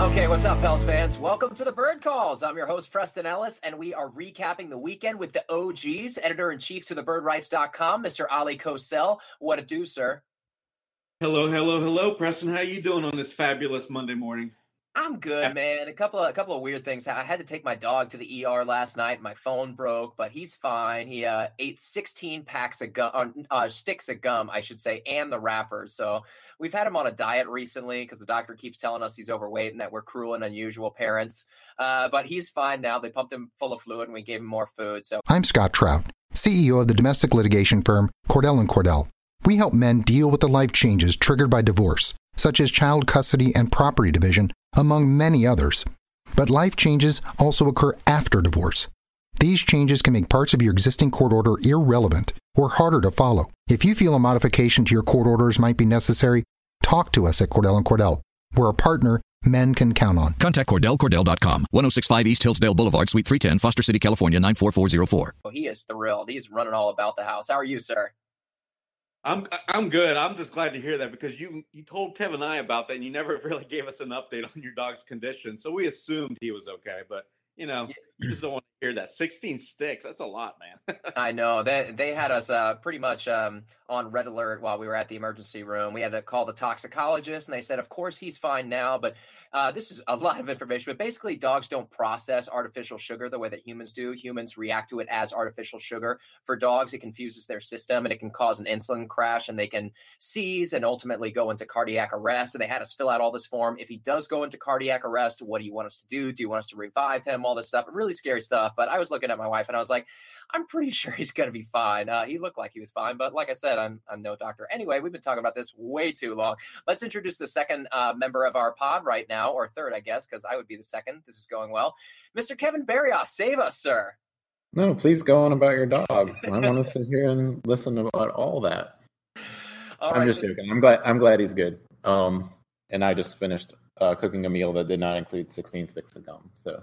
Okay, what's up, Pels fans? Welcome to The Bird Calls. I'm your host, Preston Ellis, and we are recapping the weekend with the OGs, Editor-in-Chief to thebirdwrites.com, Mr. Ollie Cosell. What a do, sir. Hello, hello, hello, Preston. How you doing on this fabulous Monday morning? I'm good, man. A couple of weird things. I had to take my dog to the ER last night. My phone broke, but he's fine. He ate 16 packs of gum, sticks of gum, I should say, and the wrappers. So we've had him on a diet recently because the doctor keeps telling us he's overweight and that we're cruel and unusual parents. But he's fine now. They pumped him full of fluid and we gave him more food. So I'm Scott Trout, CEO of the domestic litigation firm Cordell & Cordell. We help men deal with the life changes triggered by divorce, such as child custody and property division, among many others. But life changes also occur after divorce. These changes can make parts of your existing court order irrelevant or harder to follow. If you feel a modification to your court orders might be necessary, talk to us at Cordell & Cordell. We're a partner men can count on. Contact CordellCordell.com, 1065 East Hillsdale Boulevard, Suite 310, Foster City, California, 94404. Well, he is thrilled. He's running all about the house. How are you, sir? I'm good. I'm just glad to hear that because you told Kev and I about that and you never really gave us an update on your dog's condition. So we assumed he was okay, but you know, you just don't want to hear that. 16 sticks. That's a lot, man. I know that they had us pretty much on red alert while we were at the emergency room. We had to call the toxicologist and they said, of course, he's fine now. But this is a lot of information. But basically, dogs don't process artificial sugar the way that humans do. Humans react to it as artificial sugar. For dogs, it confuses their system and it can cause an insulin crash and they can seize and ultimately go into cardiac arrest. And they had us fill out all this form. If he does go into cardiac arrest, what do you want us to do? Do you want us to revive him? All this stuff, really scary stuff. But I was looking at my wife and I was like, I'm pretty sure he's going to be fine. He looked like he was fine. But like I said, I'm no doctor. Anyway, we've been talking about this way too long. Let's introduce the second member of our pod right now, or third, I guess, because I would be the second. This is going well. Mr. Kevin Barrios, save us, sir. No, please go on about your dog. I want to sit here and listen about all that. All right, I'm just joking. I'm glad he's good. And I just finished cooking a meal that did not include 16 sticks of gum. So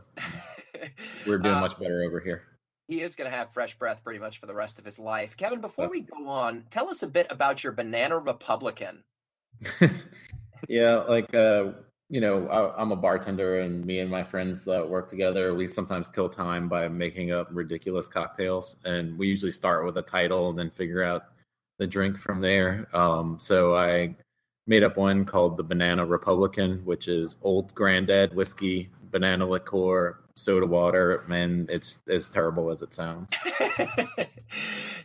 we're doing much better over here. He is going to have fresh breath pretty much for the rest of his life. Kevin, before we go on, tell us a bit about your Banana Republican. I'm a bartender and me and my friends that work together, we sometimes kill time by making up ridiculous cocktails. And we usually start with a title and then figure out the drink from there. So I made up one called the Banana Republican, which is old granddad whiskey, banana liqueur, soda water, and it's as terrible as it sounds.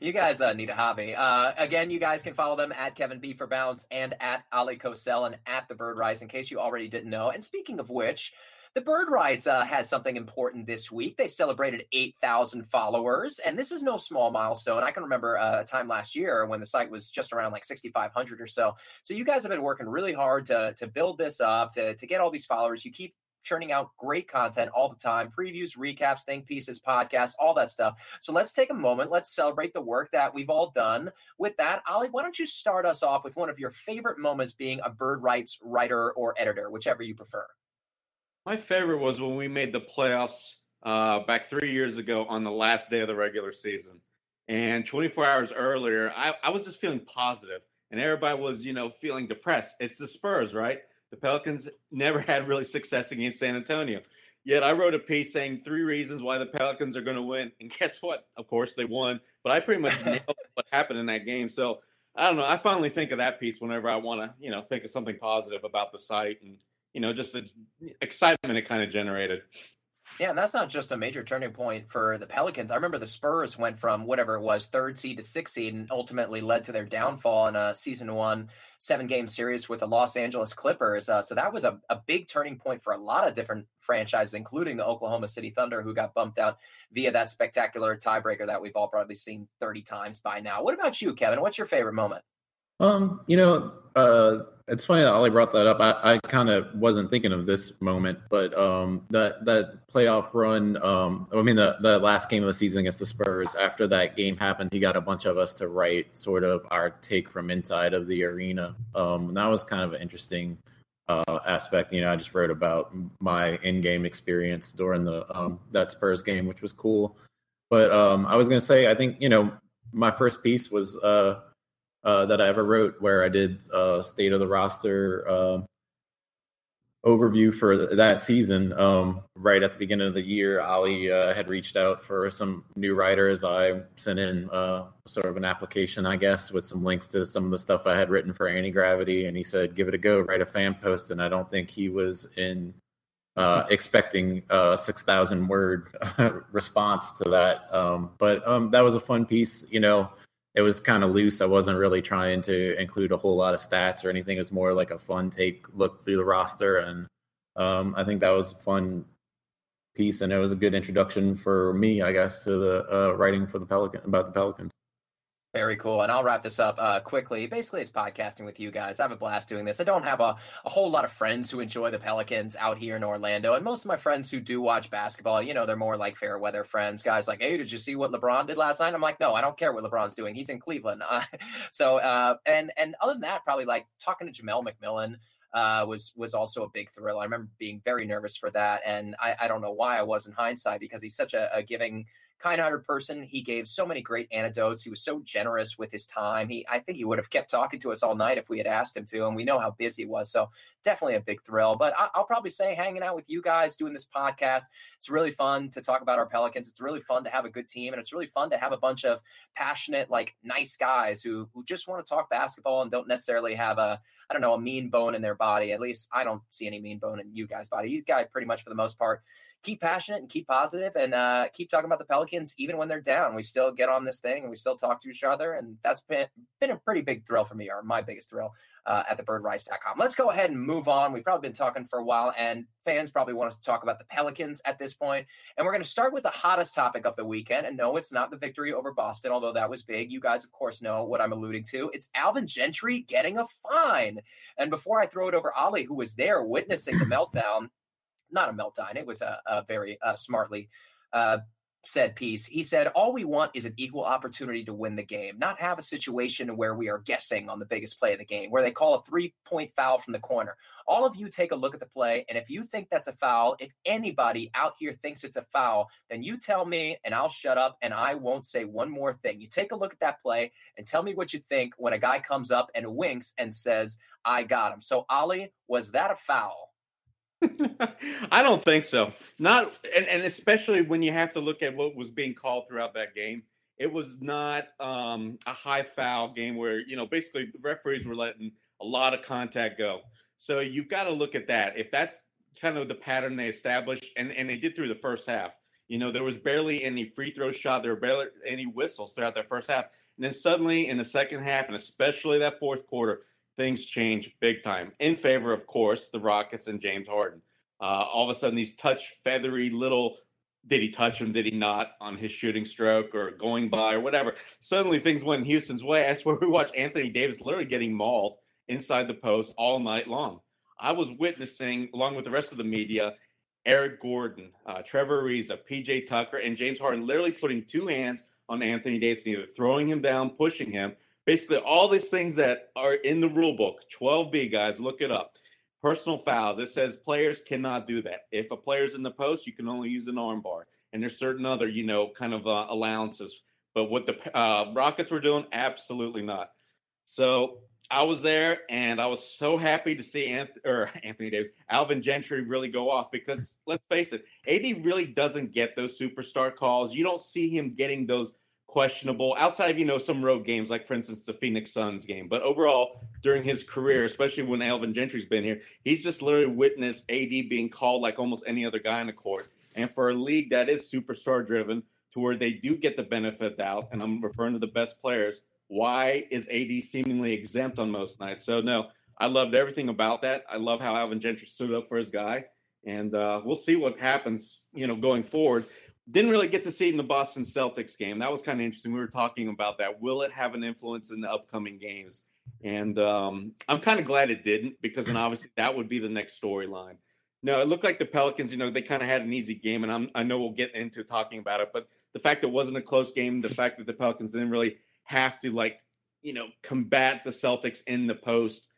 You guys need a hobby. Again, you guys can follow them at Kevin B for Bounce and at Ollie Cosell and at The Bird Rights in case you already didn't know. And speaking of which, The Bird Rights has something important this week. They celebrated 8,000 followers, and this is no small milestone. I can remember a time last year when the site was just around like 6,500 or so. So you guys have been working really hard to build this up, to get all these followers. You keep churning out great content all the time, previews, recaps, think pieces, podcasts, all that stuff. So let's take a moment. Let's celebrate the work that we've all done. With that, Ollie, why don't you start us off with one of your favorite moments being a Bird Rights writer or editor, whichever you prefer. My favorite was when we made the playoffs back 3 years ago on the last day of the regular season. And 24 hours earlier, I was just feeling positive, and everybody was, you know, feeling depressed. It's the Spurs, right? The Pelicans never had really success against San Antonio. Yet I wrote a piece saying 3 reasons why the Pelicans are going to win. And guess what? Of course, they won. But I pretty much nailed what happened in that game. So, I don't know. I finally think of that piece whenever I want to, you know, think of something positive about the site and, you know, just the excitement it kind of generated. Yeah, and that's not just a major turning point for the Pelicans. I remember the Spurs went from whatever it was, 3rd seed to 6th seed, and ultimately led to their downfall in a season 1 7-game series with the Los Angeles Clippers. So that was a big turning point for a lot of different franchises, including the Oklahoma City Thunder, who got bumped out via that spectacular tiebreaker that we've all probably seen 30 times by now. What about you, Kevin? What's your favorite moment? It's funny that Ollie brought that up. I kind of wasn't thinking of this moment, but that playoff run, the last game of the season against the Spurs, after that game happened, he got a bunch of us to write sort of our take from inside of the arena. And that was kind of an interesting aspect. You know, I just wrote about my in-game experience during the that Spurs game, which was cool. But I was going to say, I think, you know, my first piece was that I ever wrote, where I did state of the roster overview for that season. Right at the beginning of the year, Ollie had reached out for some new writers. I sent in sort of an application, I guess, with some links to some of the stuff I had written for Anti-Gravity. And he said, give it a go, write a fan post. And I don't think he was expecting a 6,000 word response to that. But that was a fun piece, you know. It was kind of loose. I wasn't really trying to include a whole lot of stats or anything. It was more like a fun take, look through the roster. And I think that was a fun piece. And it was a good introduction for me, I guess, to the writing for the Pelican, about the Pelicans. Very cool. And I'll wrap this up quickly. Basically, it's podcasting with you guys. I have a blast doing this. I don't have a whole lot of friends who enjoy the Pelicans out here in Orlando. And most of my friends who do watch basketball, you know, they're more like fair weather friends. Guys like, hey, did you see what LeBron did last night? I'm like, no, I don't care what LeBron's doing. He's in Cleveland. So other than that, probably like talking to Jamel McMillan was also a big thrill. I remember being very nervous for that. And I don't know why I was in hindsight, because he's such a giving kind-hearted person. He gave so many great anecdotes. He was so generous with his time. I think he would have kept talking to us all night if we had asked him to, and we know how busy he was. So definitely a big thrill. But I'll probably say hanging out with you guys, doing this podcast, it's really fun to talk about our Pelicans. It's really fun to have a good team, and it's really fun to have a bunch of passionate, like, nice guys who just want to talk basketball and don't necessarily have a mean bone in their body. At least I don't see any mean bone in you guys' body. You guys, pretty much for the most part, keep passionate and keep positive and keep talking about the Pelicans. Even when they're down, we still get on this thing and we still talk to each other. And that's been a pretty big thrill for me, or my biggest thrill at thebirdwrites.com. Let's go ahead and move on. We've probably been talking for a while, and fans probably want us to talk about the Pelicans at this point. And we're going to start with the hottest topic of the weekend. And no, it's not the victory over Boston, although that was big. You guys, of course, know what I'm alluding to. It's Alvin Gentry getting a fine. And before I throw it over Ollie, who was there witnessing the meltdown, not a meltdown, it was a very smartly said piece. He said, all we want is an equal opportunity to win the game, not have a situation where we are guessing on the biggest play of the game, where they call a 3-point foul from the corner. All of you take a look at the play, and if you think that's a foul, if anybody out here thinks it's a foul, then you tell me, and I'll shut up, and I won't say one more thing. You take a look at that play, and tell me what you think when a guy comes up and winks and says, I got him. So, Ollie, was that a foul? I don't think so. Not, and especially when you have to look at what was being called throughout that game. It was not a high foul game where, you know, basically the referees were letting a lot of contact go. So you've got to look at that. If that's kind of the pattern they established, and they did through the first half, you know, there was barely any free throw shot. There were barely any whistles throughout that first half. And then suddenly in the second half, and especially that fourth quarter, things change big time in favor, of course, the Rockets and James Harden. All of a sudden, these feathery little, did he touch him, did he not, on his shooting stroke or going by or whatever. Suddenly, things went in Houston's way. I swear we watched Anthony Davis literally getting mauled inside the post all night long. I was witnessing, along with the rest of the media, Eric Gordon, Trevor Ariza, PJ Tucker, and James Harden literally putting 2 hands on Anthony Davis, either throwing him down, pushing him. Basically, all these things that are in the rule book, 12B, guys, look it up. Personal fouls. It says players cannot do that. If a player's in the post, you can only use an armbar. And there's certain other, you know, kind of allowances. But what the Rockets were doing, absolutely not. So I was there, and I was so happy to see Alvin Gentry really go off because, let's face it, AD really doesn't get those superstar calls. You don't see him getting those questionable, outside of, you know, some road games, like, for instance, the Phoenix Suns game. But overall, during his career, especially when Alvin Gentry's been here, he's just literally witnessed AD being called like almost any other guy in the court. And for a league that is superstar-driven, to where they do get the benefit out, and I'm referring to the best players, why is AD seemingly exempt on most nights? So, no, I loved everything about that. I love how Alvin Gentry stood up for his guy, and we'll see what happens, you know, going forward. Didn't really get to see it in the Boston Celtics game. That was kind of interesting. We were talking about that. Will it have an influence in the upcoming games? And I'm kind of glad it didn't, because then obviously that would be the next storyline. No, it looked like the Pelicans, you know, they kind of had an easy game, and I know we'll get into talking about it, but the fact that it wasn't a close game, the fact that the Pelicans didn't really have to, like, you know, combat the Celtics in the post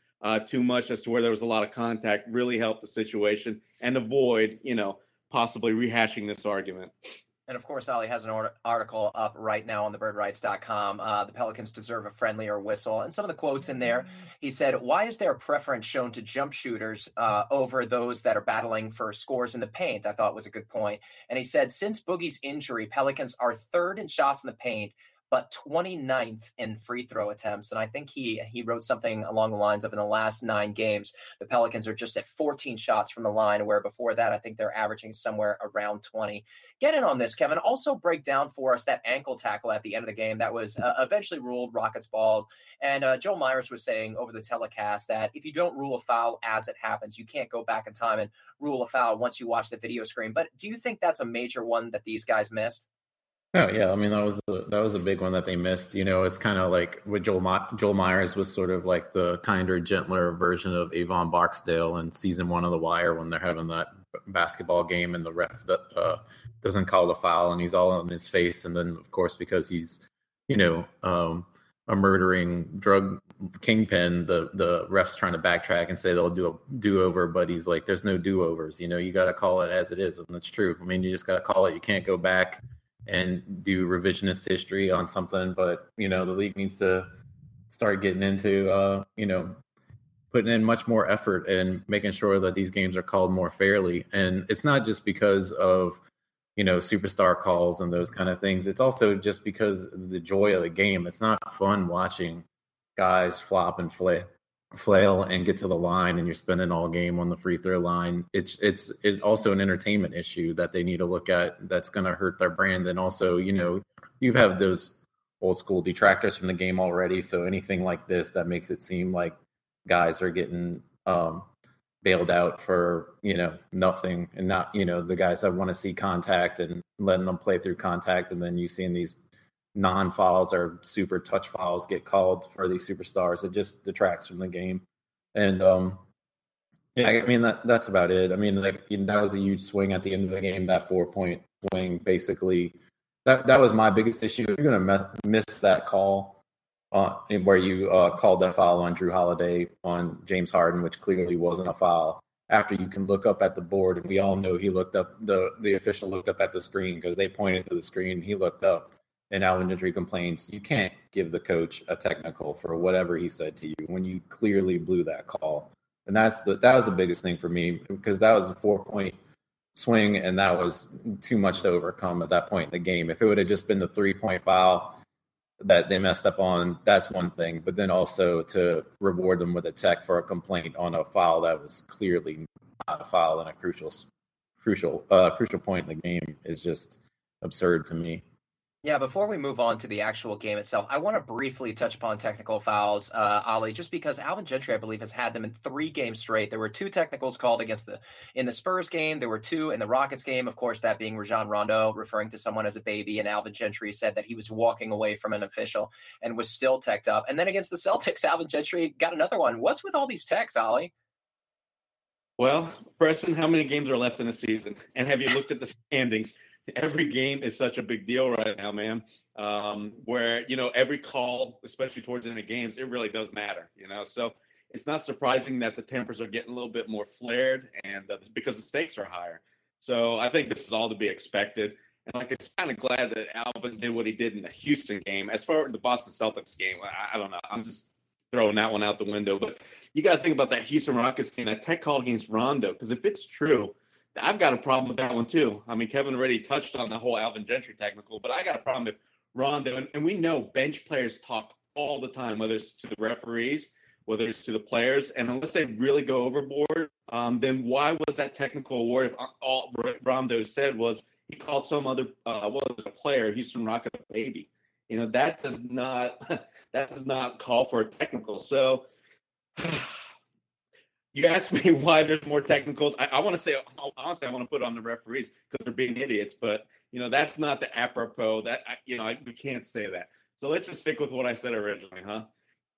too much as to where there was a lot of contact really helped the situation and avoid, you know, possibly rehashing this argument. And, of course, Ollie has an article up right now on thebirdwrites.com. The Pelicans deserve a friendly or whistle. And some of the quotes in there, he said, why is there a preference shown to jump shooters over those that are battling for scores in the paint? I thought was a good point. And he said, since Boogie's injury, Pelicans are third in shots in the paint, but 29th in free throw attempts. And I think he wrote something along the lines of, in the last 9 games, the Pelicans are just at 14 shots from the line, where before that, I think they're averaging somewhere around 20. Get in on this, Kevin. Also break down for us that ankle tackle at the end of the game that was eventually ruled Rockets ball. And Joe Myers was saying over the telecast that if you don't rule a foul as it happens, you can't go back in time and rule a foul once you watch the video screen. But do you think that's a major one that these guys missed? Oh, yeah. I mean, that was a big one that they missed. You know, it's kind of like with Joel Myers was sort of like the kinder, gentler version of Avon Barksdale in season 1 of The Wire when they're having that basketball game and the ref that doesn't call the foul and he's all on his face. And then, of course, because he's, you know, a murdering drug kingpin, the ref's trying to backtrack and say they'll do a do-over, but he's like, there's no do-overs. You know, you got to call it as it is. And that's true. I mean, you just got to call it. You can't go back and do revisionist history on something. But, you know, the league needs to start getting into, you know, putting in much more effort and making sure that these games are called more fairly. And it's not just because of, you know, superstar calls and those kind of things. It's also just because of the joy of the game. It's not fun watching guys flop and flail and get to the line and you're spending all game on the free throw line. It's also an entertainment issue that they need to look at that's going to hurt their brand. And also, you know, you have those old school detractors from the game already. So anything like this that makes it seem like guys are getting bailed out for, you know, nothing, and not, you know, the guys that want to see contact and letting them play through contact. And then you seeing these non-fouls or super touch fouls get called for these superstars. It just detracts from the game. And yeah, I mean, that's about it. I mean, like, you know, that was a huge swing at the end of the game, that 4-point swing, basically. That was my biggest issue. If you're going to miss that call where you called that foul on Jrue Holiday on James Harden, which clearly wasn't a foul, after you can look up at the board, and we all know he looked up, the official looked up at the screen because they pointed to the screen, he looked up. And Alvin Gentry complains, you can't give the coach a technical for whatever he said to you when you clearly blew that call. And that was the biggest thing for me, because that was a 4-point swing, and that was too much to overcome at that point in the game. If it would have just been the 3-point foul that they messed up on, that's one thing. But then also to reward them with a tech for a complaint on a foul that was clearly not a foul and a crucial point in the game is just absurd to me. Yeah, before we move on to the actual game itself, I want to briefly touch upon technical fouls, Ollie, just because Alvin Gentry, I believe, has had them in 3 games straight. There were 2 technicals called against in the Spurs game. There were 2 in the Rockets game, of course, that being Rajon Rondo referring to someone as a baby, and Alvin Gentry said that he was walking away from an official and was still teched up. And then against the Celtics, Alvin Gentry got another one. What's with all these techs, Ollie? Well, Preston, how many games are left in the season? And have you looked at the standings? Every game is such a big deal right now, man, where, you know, every call, especially towards the end of games, it really does matter, you know. So it's not surprising that the tempers are getting a little bit more flared, and because the stakes are higher. So I think this is all to be expected. And like, it's kind of glad that Alvin did what he did in the Houston game. As far as the Boston Celtics game, I don't know. I'm just throwing that one out the window. But you got to think about that Houston Rockets game, that tech call against Rondo, because if it's true, I've got a problem with that one too. I mean, Kevin already touched on the whole Alvin Gentry technical, but I got a problem with Rondo. And we know bench players talk all the time, whether it's to the referees, whether it's to the players, and unless they really go overboard, then why was that technical award if all Rondo said was he called some other a player, Houston Rocket, a baby? You know, that does not call for a technical. So you asked me why there's more technicals. I want to say, honestly, I want to put it on the referees because they're being idiots, but you know, that's not the apropos that, we can't say that. So let's just stick with what I said originally, huh?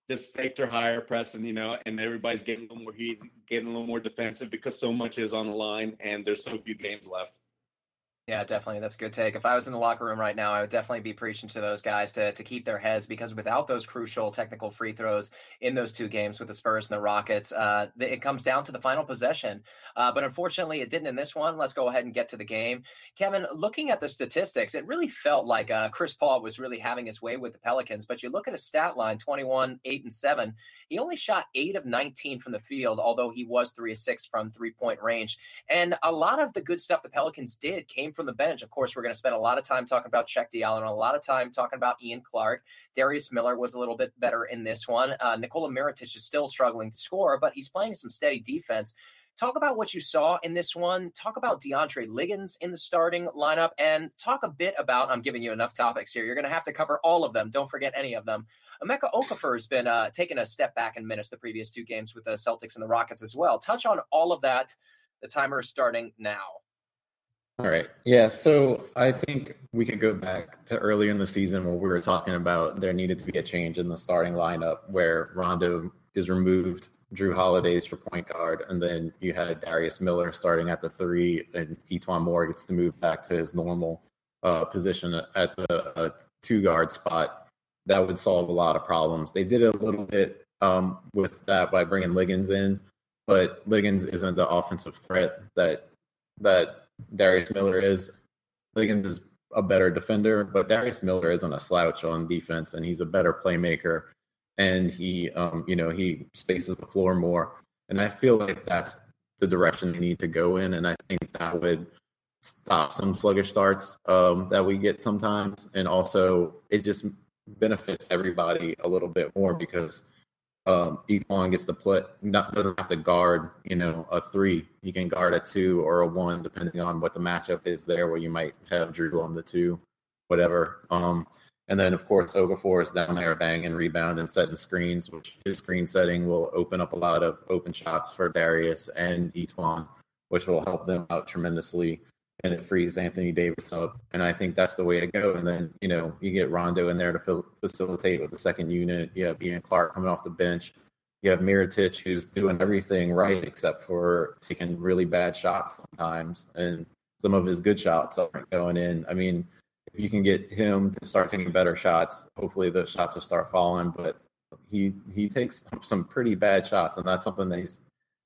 The stakes are higher, Preston, and everybody's getting a little more heat, getting a little more defensive because so much is on the line and there's so few games left. Yeah, definitely. That's a good take. If I was in the locker room right now, I would definitely be preaching to those guys to keep their heads, because without those crucial technical free throws in those two games with the Spurs and the Rockets, it comes down to the final possession. But unfortunately, it didn't in this one. Let's go ahead and get to the game. Kevin, looking at the statistics, it really felt like Chris Paul was really having his way with the Pelicans. But you look at his stat line, 21, 8, and 7. He only shot 8 of 19 from the field, although he was 3 of 6 from three-point range. And a lot of the good stuff the Pelicans did came from the bench. Of course, we're going to spend a lot of time talking about Cheick Diallo and a lot of time talking about Ian Clark. Darius Miller was a little bit better in this one. Nikola Mirotić is still struggling to score, but he's playing some steady defense. Talk about what you saw in this one. Talk about DeAndre Liggins in the starting lineup, and talk a bit about, I'm giving you enough topics here. You're going to have to cover all of them. Don't forget any of them. Emeka Okafor has been taking a step back in minutes the previous two games with the Celtics and the Rockets as well. Touch on all of that. The timer is starting now. All right. Yeah. So I think we could go back to earlier in the season where we were talking about there needed to be a change in the starting lineup where Rondo is removed, Jrue Holiday for point guard, and then you had Darius Miller starting at the three, and E'Twaun Moore gets to move back to his normal position at the two guard spot. That would solve a lot of problems. They did a little bit with that by bringing Liggins in, but Liggins isn't the offensive threat that Darius Miller is. Liggins is a better defender, but Darius Miller isn't a slouch on defense, and he's a better playmaker, and he spaces the floor more. And I feel like that's the direction they need to go in, and I think that would stop some sluggish starts that we get sometimes. And also, it just benefits everybody a little bit more because E'Twaun gets to play, doesn't have to guard, a three. He can guard a two or a one, depending on what the matchup is there, where you might have Jrue on the two, whatever. And then, of course, Okafor is down there banging, rebounding, setting screens, which his screen setting will open up a lot of open shots for Darius and E'Twaun, which will help them out tremendously. And it frees Anthony Davis up. And I think that's the way to go. And then, you get Rondo in there to facilitate with the second unit. You have Ian Clark coming off the bench. You have Mirotić, who's doing everything right except for taking really bad shots sometimes. And some of his good shots aren't going in. I mean, if you can get him to start taking better shots, hopefully those shots will start falling. But he takes some pretty bad shots, and that's something that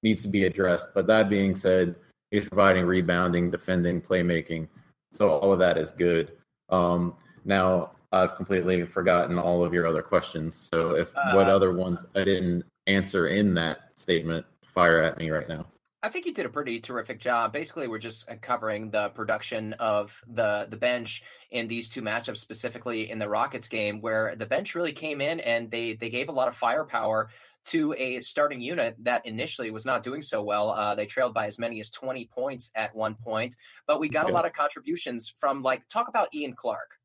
needs to be addressed. But that being said, he's providing rebounding, defending, playmaking. So all of that is good. Now, I've completely forgotten all of your other questions. So what other ones I didn't answer in that statement, fire at me right now. I think you did a pretty terrific job. Basically, we're just covering the production of the bench in these two matchups, specifically in the Rockets game, where the bench really came in and they gave a lot of firepower to a starting unit that initially was not doing so well. They trailed by as many as 20 points at one point, but we got a lot of contributions from, talk about Ian Clark.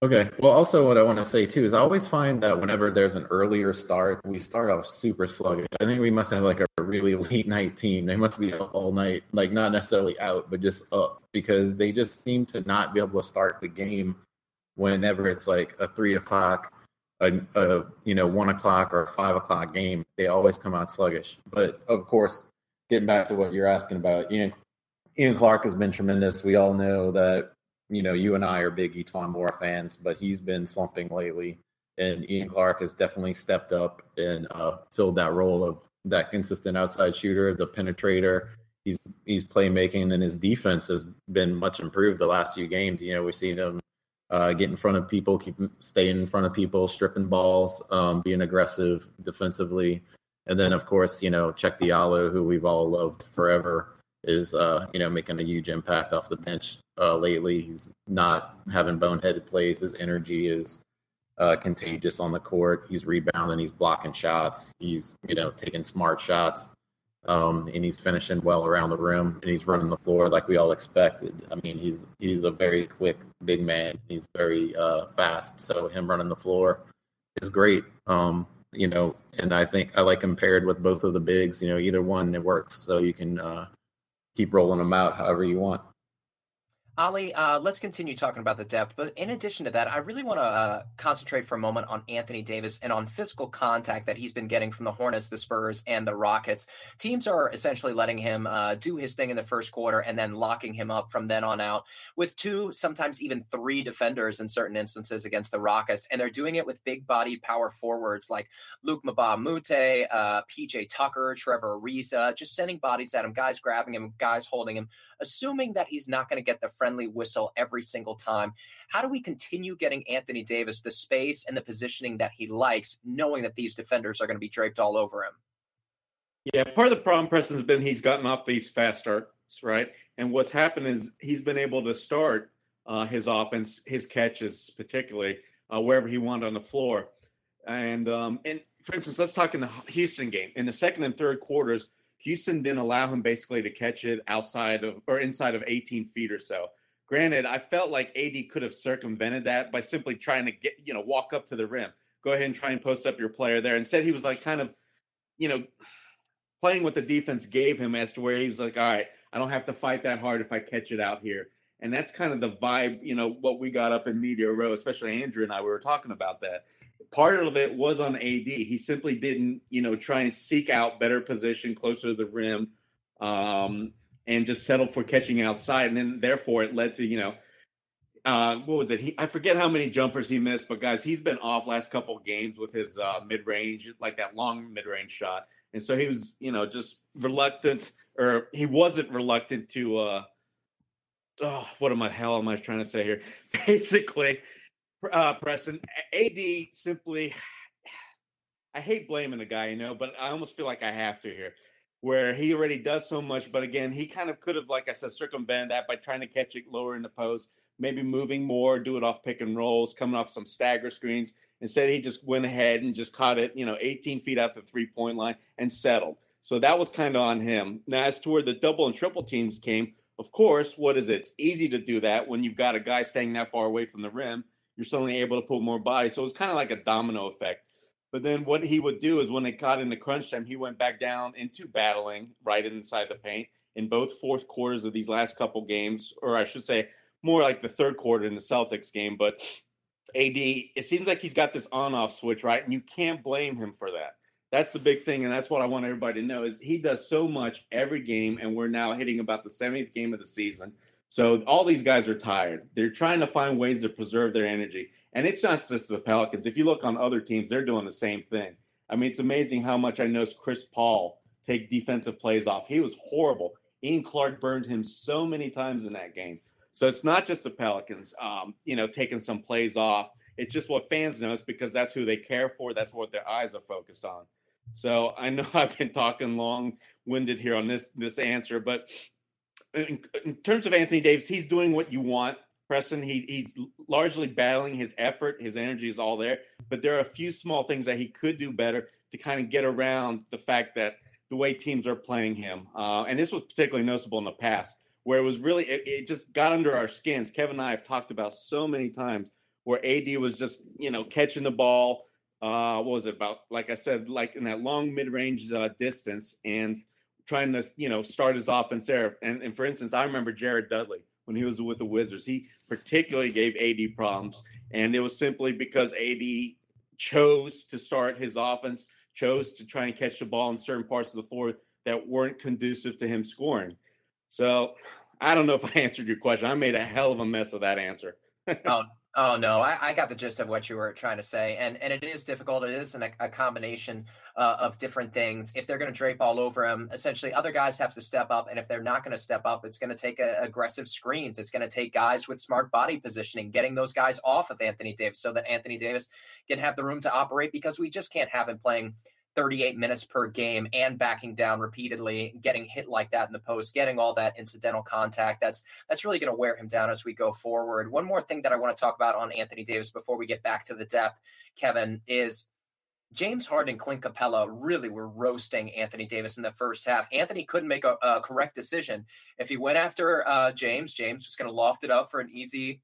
Okay. Well, also what I want to say, too, is I always find that whenever there's an earlier start, we start off super sluggish. I think we must have, a really late-night team. They must be up all night, not necessarily out, but just up, because they just seem to not be able to start the game whenever it's, a 3 o'clock, a 1 o'clock or a 5 o'clock game. They always come out sluggish. But, of course, getting back to what you're asking about, Ian Clark has been tremendous. We all know that. You and I are big E'Twaun Moore fans, but he's been slumping lately. And Ian Clark has definitely stepped up and filled that role of that consistent outside shooter, the penetrator. he's playmaking, and his defense has been much improved the last few games. You know, we've seen him get in front of people, staying in front of people, stripping balls, being aggressive defensively. And then, of course, you know, Cheick Diallo, who we've all loved forever, is, you know, making a huge impact off the bench lately. He's not having boneheaded plays. His energy is contagious on the court. He's rebounding. He's blocking shots. He's, you know, taking smart shots. And he's finishing well around the rim, and he's running the floor like we all expected. I mean, he's a very quick big man. He's very fast. So him running the floor is great. You know, and I think I like him paired with both of the bigs. You know, either one, it works. So you can keep rolling them out however you want. Ollie, let's continue talking about the depth. But in addition to that, I really want to concentrate for a moment on Anthony Davis and on physical contact that he's been getting from the Hornets, the Spurs, and the Rockets. Teams are essentially letting him do his thing in the first quarter and then locking him up from then on out with two, sometimes even three defenders in certain instances against the Rockets. And they're doing it with big-bodied power forwards like Luke Mbah-a-Moute, PJ Tucker, Trevor Ariza, just sending bodies at him, guys grabbing him, guys holding him, assuming that he's not going to get the friendly whistle every single time. How do we continue getting Anthony Davis the space and the positioning that he likes, knowing that these defenders are going to be draped all over him? Yeah, part of the problem, Preston, has been he's gotten off these fast starts, right? And what's happened is he's been able to start his offense, his catches particularly, wherever he wanted on the floor. And for instance, let's talk in the Houston game. In the second and third quarters, Houston didn't allow him basically to catch it outside of or inside of 18 feet or so. Granted, I felt like AD could have circumvented that by simply trying to get, you know, walk up to the rim, go ahead and try and post up your player there. Instead, he was like kind of, you know, playing what the defense gave him as to where he was like, all right, I don't have to fight that hard if I catch it out here. And that's kind of the vibe, you know, what we got up in Media Row, especially Andrew and I, we were talking about that. Part of it was on AD. He simply didn't, you know, try and seek out better position closer to the rim and just settle for catching outside. And then, therefore, it led to, you know, what was it? I forget how many jumpers he missed, but, guys, he's been off last couple of games with his mid-range, like that long mid-range shot. And so he was, you know, just reluctant or he wasn't reluctant to Basically, Preston, AD simply, I hate blaming the guy, you know, but I almost feel like I have to here, where he already does so much. But again, he kind of could have, like I said, circumvented that by trying to catch it lower in the post, maybe moving more, do it off pick and rolls, coming off some stagger screens. Instead, he just went ahead and just caught it, you know, 18 feet out the three-point line and settled. So that was kind of on him. Now, as to where the double and triple teams came, of course, what is it? It's easy to do that when you've got a guy staying that far away from the rim. You're suddenly able to put more body. So it was kind of like a domino effect. But then what he would do is when it got into crunch time, he went back down into battling right inside the paint in both fourth quarters of these last couple games, or I should say more like the third quarter in the Celtics game. But AD, it seems like he's got this on-off switch, right? And you can't blame him for that. That's the big thing, and that's what I want everybody to know is he does so much every game, and we're now hitting about the 70th game of the season. So all these guys are tired. They're trying to find ways to preserve their energy. And it's not just the Pelicans. If you look on other teams, they're doing the same thing. I mean, it's amazing how much I noticed Chris Paul take defensive plays off. He was horrible. Ian Clark burned him so many times in that game. So it's not just the Pelicans, you know, taking some plays off. It's just what fans notice because that's who they care for. That's what their eyes are focused on. So I know I've been talking long-winded here on this answer, but in terms of Anthony Davis, he's doing what you want, Preston. He's largely battling his effort. His energy is all there, but there are a few small things that he could do better to kind of get around the fact that the way teams are playing him. And this was particularly noticeable in the past where it was really, it just got under our skins. Kevin and I have talked about so many times where AD was just, you know, catching the ball. What was it about? Like I said, like in that long mid-range distance and trying to, you know, start his offense there. And for instance, I remember Jared Dudley when he was with the Wizards. He particularly gave AD problems. And it was simply because AD chose to start his offense, chose to try and catch the ball in certain parts of the floor that weren't conducive to him scoring. So I don't know if I answered your question. I made a hell of a mess of that answer. Oh, no, I got the gist of what you were trying to say. And it is difficult. It is a combination of different things. If they're going to drape all over him, essentially other guys have to step up. And if they're not going to step up, it's going to take aggressive screens. It's going to take guys with smart body positioning, getting those guys off of Anthony Davis so that Anthony Davis can have the room to operate, because we just can't have him playing 38 minutes per game and backing down repeatedly, getting hit like that in the post, getting all that incidental contact. That's really going to wear him down as we go forward. One more thing that I want to talk about on Anthony Davis before we get back to the depth, Kevin, is James Harden and Clint Capella really were roasting Anthony Davis in the first half. Anthony couldn't make a correct decision. If he went after James was going to loft it up for an easy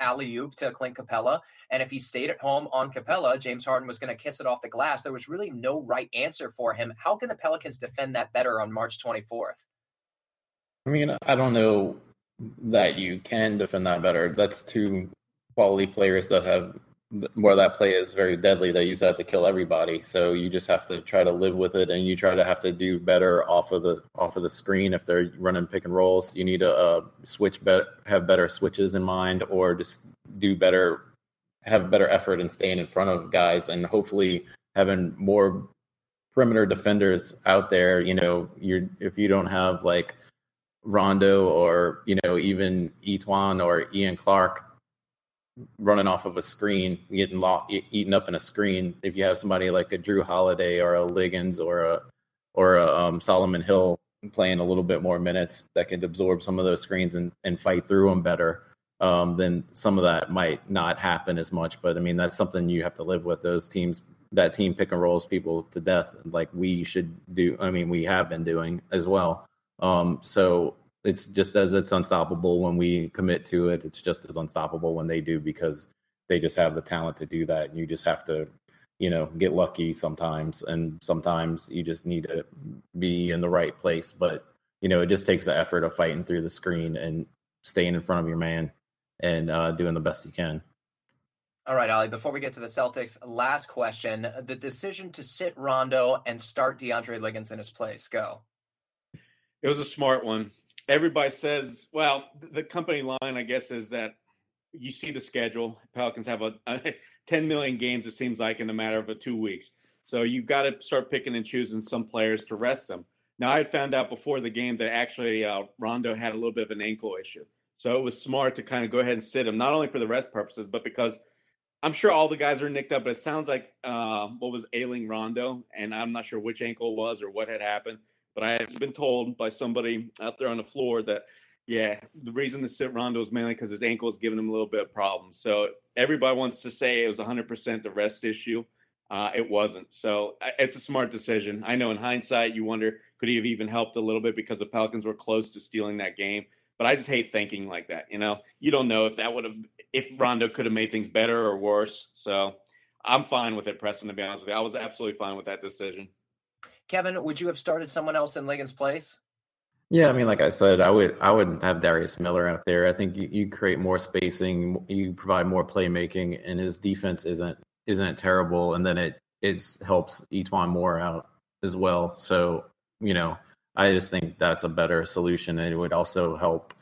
alley-oop to Clint Capella. And if he stayed at home on Capella, James Harden was going to kiss it off the glass. There was really no right answer for him. How can the Pelicans defend that better on March 24th? I mean, I don't know that you can defend that better. That's two quality players that have, where that play is very deadly. They use that to kill everybody. So you just have to try to live with it, and you try to have to do better off of the screen. If they're running pick and rolls, you need to have better switches in mind, or just have better effort in staying in front of guys, and hopefully having more perimeter defenders out there. You know, if you don't have like Rondo or, you know, even E'Twaun or Ian Clark running off of a screen, getting eaten up in a screen. If you have somebody like a Jrue Holiday or a Liggins or a Solomon Hill playing a little bit more minutes, that can absorb some of those screens and fight through them better, then some of that might not happen as much. But I mean, that's something you have to live with. Those teams, that team pick and rolls people to death, like we should do. I mean, we have been doing as well. So it's just as it's unstoppable when we commit to it, it's just as unstoppable when they do, because they just have the talent to do that. And you just have to, you know, get lucky sometimes. And sometimes you just need to be in the right place. But, you know, it just takes the effort of fighting through the screen and staying in front of your man and doing the best you can. All right, Ollie, before we get to the Celtics, last question, the decision to sit Rondo and start DeAndre Liggins in his place. Go. It was a smart one. Everybody says, well, the company line, I guess, is that you see the schedule. Pelicans have a 10 million games, it seems like, in a matter of 2 weeks. So you've got to start picking and choosing some players to rest them. Now, I had found out before the game that actually Rondo had a little bit of an ankle issue. So it was smart to kind of go ahead and sit him, not only for the rest purposes, but because I'm sure all the guys are nicked up, but it sounds like what was ailing Rondo, and I'm not sure which ankle it was or what had happened. But I have been told by somebody out there on the floor that, yeah, the reason to sit Rondo is mainly because his ankle is giving him a little bit of problems. So everybody wants to say it was 100% the rest issue. It wasn't. So it's a smart decision. I know in hindsight you wonder, could he have even helped a little bit because the Pelicans were close to stealing that game? But I just hate thinking like that. You know, you don't know if Rondo could have made things better or worse. So I'm fine with it, Preston, to be honest with you. I was absolutely fine with that decision. Kevin, would you have started someone else in Liggins' place? Yeah, I mean, like I said, I would have Darius Miller out there. I think you create more spacing, you provide more playmaking, and his defense isn't terrible. And then it helps E'Twaun Moore out as well. So, you know, I just think that's a better solution. And it would also help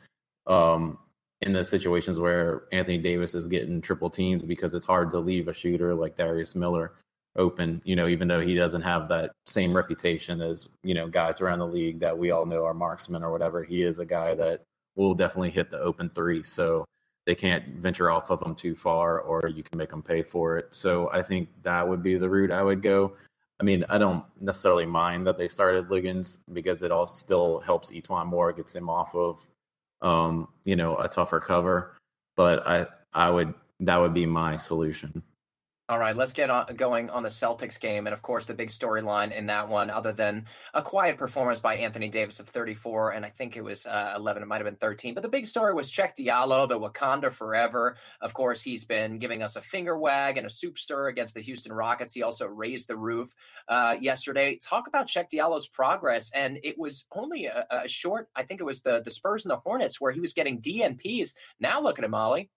in the situations where Anthony Davis is getting triple teamed, because it's hard to leave a shooter like Darius Miller open, you know, even though he doesn't have that same reputation as, you know, guys around the league that we all know are marksmen or whatever. He is a guy that will definitely hit the open three, so they can't venture off of him too far, or you can make them pay for it. So I think that would be the route I would go. I mean, I don't necessarily mind that they started Liggins, because it all still helps E'Twaun Moore, gets him off of, you know, a tougher cover. But that would be my solution. All right, let's get going on the Celtics game. And, of course, the big storyline in that one, other than a quiet performance by Anthony Davis of 34, and I think it was 11, it might have been 13. But the big story was Cheick Diallo, the Wakanda forever. Of course, he's been giving us a finger wag and a soup stir against the Houston Rockets. He also raised the roof yesterday. Talk about Cheick Diallo's progress. And it was only a short, I think it was the Spurs and the Hornets, where he was getting DNPs. Now look at him, Ollie.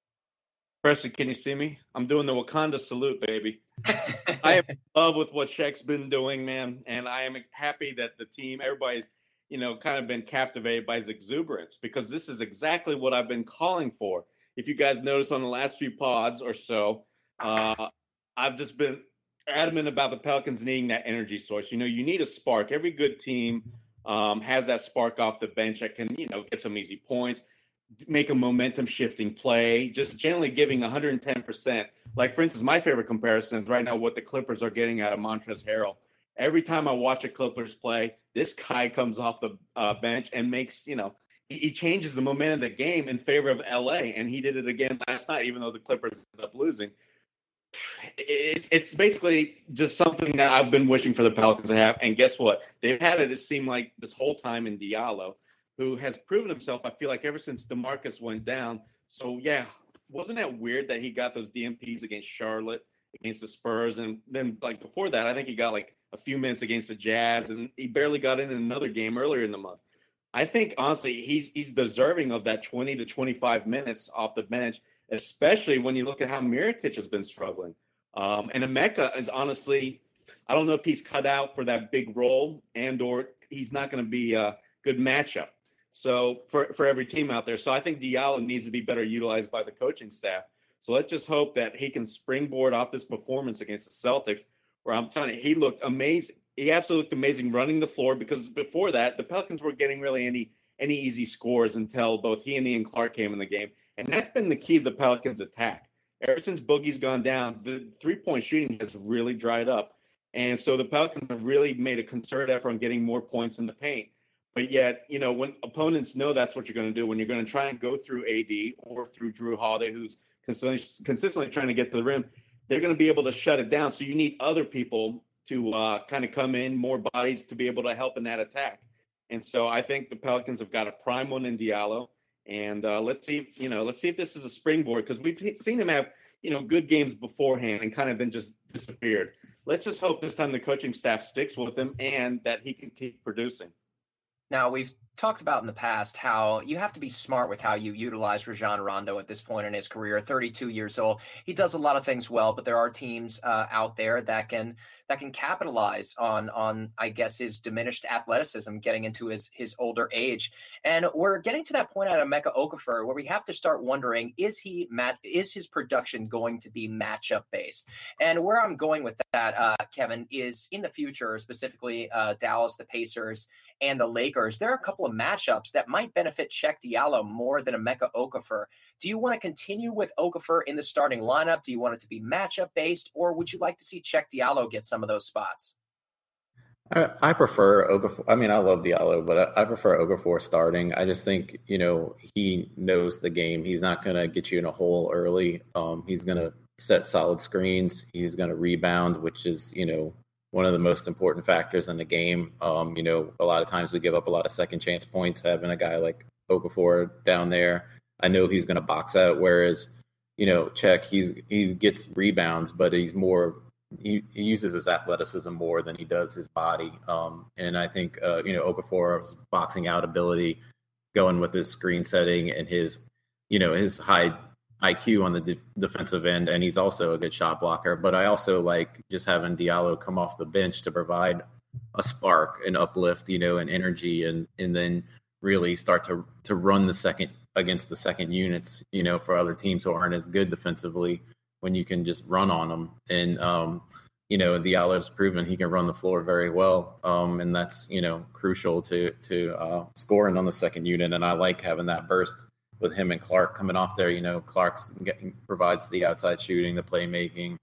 Preston, can you see me? I'm doing the Wakanda salute, baby. I am in love with what Cheick's been doing, man. And I am happy that the team, everybody's, you know, kind of been captivated by his exuberance, because this is exactly what I've been calling for. If you guys notice on the last few pods or so, I've just been adamant about the Pelicans needing that energy source. You know, you need a spark. Every good team has that spark off the bench that can, you know, get some easy points, make a momentum shifting play, just generally giving 110%. Like, for instance, my favorite comparison is right now what the Clippers are getting out of Montrezl Harrell. Every time I watch a Clippers play, this guy comes off the bench and makes, you know, he changes the momentum of the game in favor of LA. And he did it again last night, even though the Clippers ended up losing. It's basically just something that I've been wishing for the Pelicans to have. And guess what? They've had it seemed like this whole time in Diallo, who has proven himself, I feel like, ever since DeMarcus went down. So, yeah, wasn't that weird that he got those DMPs against Charlotte, against the Spurs? And then, like, before that, I think he got, like, a few minutes against the Jazz, and he barely got in another game earlier in the month. I think, honestly, he's deserving of that 20 to 25 minutes off the bench, especially when you look at how Mirotić has been struggling. And Emeka is honestly, I don't know if he's cut out for that big role and or he's not going to be a good matchup. So for every team out there. So I think Diallo needs to be better utilized by the coaching staff. So let's just hope that he can springboard off this performance against the Celtics, where I'm telling you, he looked amazing. He absolutely looked amazing running the floor, because before that, the Pelicans weren't getting really any easy scores until both he and Ian Clark came in the game. And that's been the key to the Pelicans' attack. Ever since Boogie's gone down, the three-point shooting has really dried up. And so the Pelicans have really made a concerted effort on getting more points in the paint. But yet, you know, when opponents know that's what you're going to do, when you're going to try and go through AD or through Jrue Holiday, who's consistently trying to get to the rim, they're going to be able to shut it down. So you need other people to kind of come in, more bodies to be able to help in that attack. And so I think the Pelicans have got a prime one in Diallo. And let's see if this is a springboard, because we've seen him have, you know, good games beforehand and kind of then just disappeared. Let's just hope this time the coaching staff sticks with him and that he can keep producing. Now, we've talked about in the past how you have to be smart with how you utilize Rajon Rondo at this point in his career, 32 years old. He does a lot of things well, but there are teams out there that can capitalize on, I guess, his diminished athleticism getting into his older age. And we're getting to that point at Emeka Okafor where we have to start wondering, is his production going to be matchup based? And where I'm going with that, Kevin, is in the future, specifically Dallas, the Pacers, and the Lakers, there are a couple of matchups that might benefit Cheick Diallo more than Emeka Okafor. Do you want to continue with Okafor in the starting lineup? Do you want it to be matchup based, or would you like to see Cheick Diallo get some of those spots? I prefer Okafor. I mean, I love Diallo, but I prefer Okafor starting. I just think, you know, he knows the game. He's not going to get you in a hole early. He's going to set solid screens. He's going to rebound, which is, you know, one of the most important factors in the game. You know, a lot of times we give up a lot of second chance points having a guy like Okafor down there. I know he's going to box out, whereas, you know, Cheick, he gets rebounds, but he's more he uses his athleticism more than he does his body. And I think, you know, Okafor's boxing out ability, going with his screen setting and his, you know, his high IQ on the defensive end, and he's also a good shot blocker. But I also like just having Diallo come off the bench to provide a spark, an uplift, you know, and energy, and then really start to run the second against the second units, you know, for other teams who aren't as good defensively, when you can just run on them. And, you know, Diallo's proven he can run the floor very well. And that's, you know, crucial to scoring on the second unit. And I like having that burst with him and Clark coming off there. You know, Clark provides the outside shooting, the playmaking,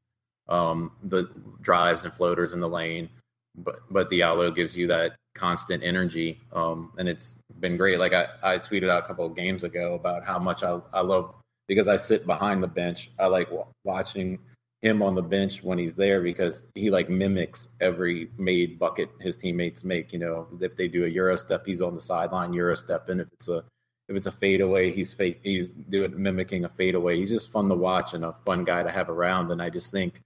the drives and floaters in the lane. But Diallo gives you that constant energy. And it's been great. Like I tweeted out a couple of games ago about how much I love, because I sit behind the bench. I like watching him on the bench when he's there, because he like mimics every made bucket his teammates make. You know, if they do a Euro step, he's on the sideline Euro step. And if it's a fadeaway, he's doing mimicking a fadeaway. He's just fun to watch and a fun guy to have around. And I just think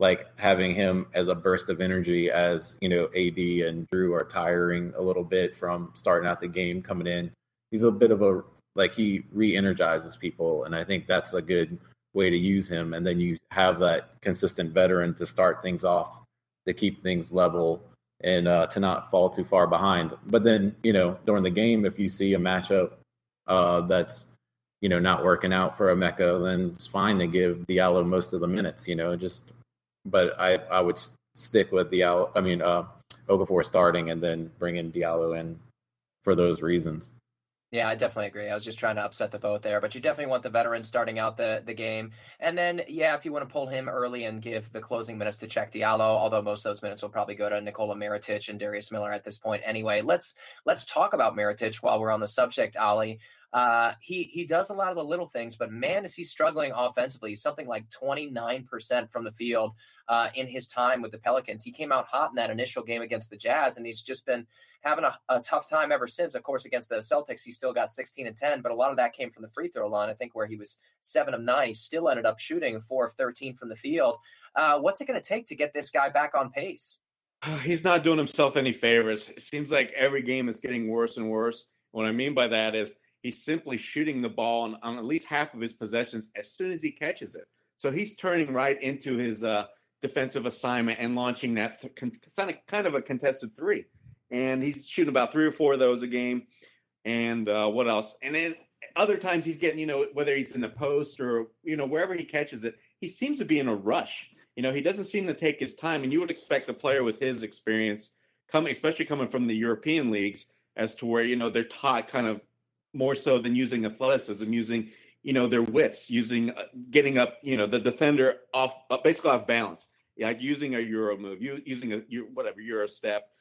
like having him as a burst of energy, as, you know, AD and Jrue are tiring a little bit from starting out the game coming in. He's a bit of a, like, he re-energizes people, and I think that's a good way to use him. And then you have that consistent veteran to start things off, to keep things level, and to not fall too far behind. But then, you know, during the game, if you see a matchup that's, you know, not working out for Emeka, then it's fine to give Diallo most of the minutes, you know, just, but I would stick with Diallo. I mean, Okafor starting and then bring in Diallo in for those reasons. Yeah, I definitely agree. I was just trying to upset the boat there, but you definitely want the veteran starting out the game. And then, yeah, if you want to pull him early and give the closing minutes to Cheick Diallo, although most of those minutes will probably go to Nikola Mirotić and Darius Miller at this point anyway. Let's talk about Mirotić while we're on the subject, Ollie. He does a lot of the little things, but man, is he struggling offensively. Something like 29% from the field in his time with the Pelicans. He came out hot in that initial game against the Jazz, and he's just been having a tough time ever since. Of course, against the Celtics, he still got 16 and 10, but a lot of that came from the free throw line. I think where he was 7 of 9, he still ended up shooting 4 of 13 from the field. What's it going to take to get this guy back on pace? He's not doing himself any favors. It seems like every game is getting worse and worse. What I mean by that is, he's simply shooting the ball on at least half of his possessions as soon as he catches it. So he's turning right into his defensive assignment and launching that kind of a contested three. And he's shooting about 3 or 4 of those a game. And what else? And then other times he's getting, you know, whether he's in the post or, you know, wherever he catches it, he seems to be in a rush. You know, he doesn't seem to take his time. And you would expect a player with his experience, especially coming from the European leagues, as to where, you know, they're taught kind of, more so than using athleticism, using, you know, their wits, using getting up, you know, the defender off balance, like using a Euro move, Euro step,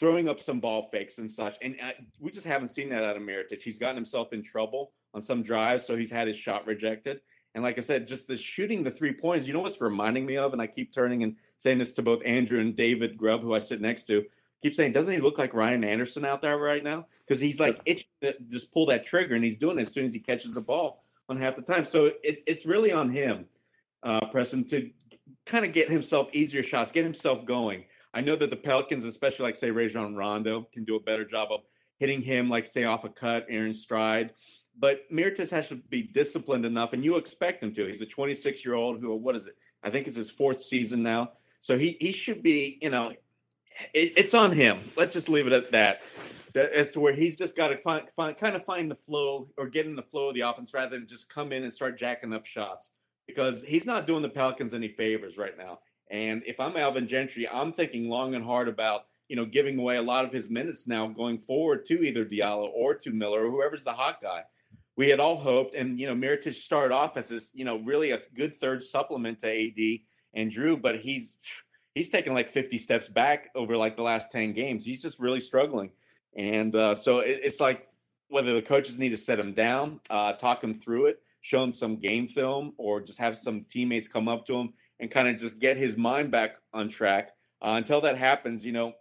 throwing up some ball fakes and such. And we just haven't seen that out of Mirotić. He's gotten himself in trouble on some drives, so he's had his shot rejected. And like I said, just the shooting the 3 pointers, you know what's reminding me of? And I keep turning and saying this to both Andrew and David Grubb, who I sit next to. Keep saying, doesn't he look like Ryan Anderson out there right now? Because he's like itching to just pull that trigger, and he's doing it as soon as he catches the ball on half the time. So it's really on him, Preston, to kind of get himself easier shots, get himself going. I know that the Pelicans, especially like, say, Rajon Rondo, can do a better job of hitting him, like, say, off a cut, Aaron stride. But Mirotić has to be disciplined enough, and you expect him to. He's a 26-year-old who, what is it? I think it's his 4th season now. So he should be, you know – It's on him. Let's just leave it at that. As to where he's just got to find the flow or get in the flow of the offense rather than just come in and start jacking up shots, because he's not doing the Pelicans any favors right now. And if I'm Alvin Gentry, I'm thinking long and hard about, you know, giving away a lot of his minutes now going forward to either Diallo or to Miller or whoever's the hot guy. We had all hoped, and, you know, Mirotić started off as this, you know, really a good third supplement to AD and Jrue, but He's taken like 50 steps back over like the last 10 games. He's just really struggling. And so it's like whether the coaches need to set him down, talk him through it, show him some game film, or just have some teammates come up to him and kind of just get his mind back on track. Until that happens, you know,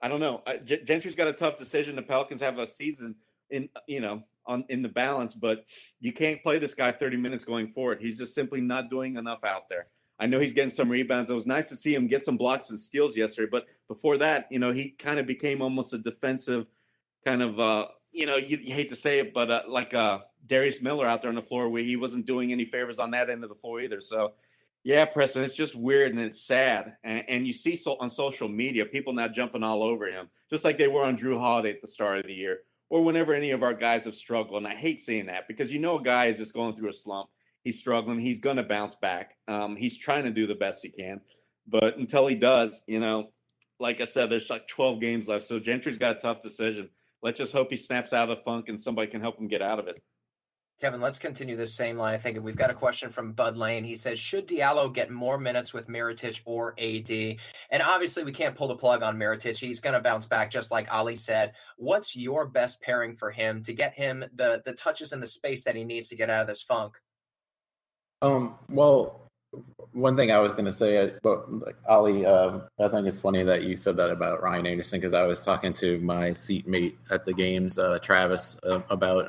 I don't know. Gentry's got a tough decision. The Pelicans have a season in the balance, but you can't play this guy 30 minutes going forward. He's just simply not doing enough out there. I know he's getting some rebounds. It was nice to see him get some blocks and steals yesterday. But before that, you know, he kind of became almost a defensive kind of, you know, you hate to say it, but like Darius Miller out there on the floor, where he wasn't doing any favors on that end of the floor either. So, yeah, Preston, it's just weird and it's sad. And you see on social media, people now jumping all over him, just like they were on Jrue Holiday at the start of the year or whenever any of our guys have struggled. And I hate seeing that because, you know, a guy is just going through a slump. He's struggling. He's going to bounce back. He's trying to do the best he can. But until he does, you know, like I said, there's like 12 games left. So Gentry's got a tough decision. Let's just hope he snaps out of the funk and somebody can help him get out of it. Kevin, let's continue this same line. I think we've got a question from Bud Lane. He says, should Diallo get more minutes with Mirotić or AD? And obviously we can't pull the plug on Mirotić. He's going to bounce back, just like Ollie said. What's your best pairing for him to get him the touches and the space that he needs to get out of this funk? Well, one thing I was going to say, Ollie, I think it's funny that you said that about Ryan Anderson, because I was talking to my seatmate at the games, Travis, about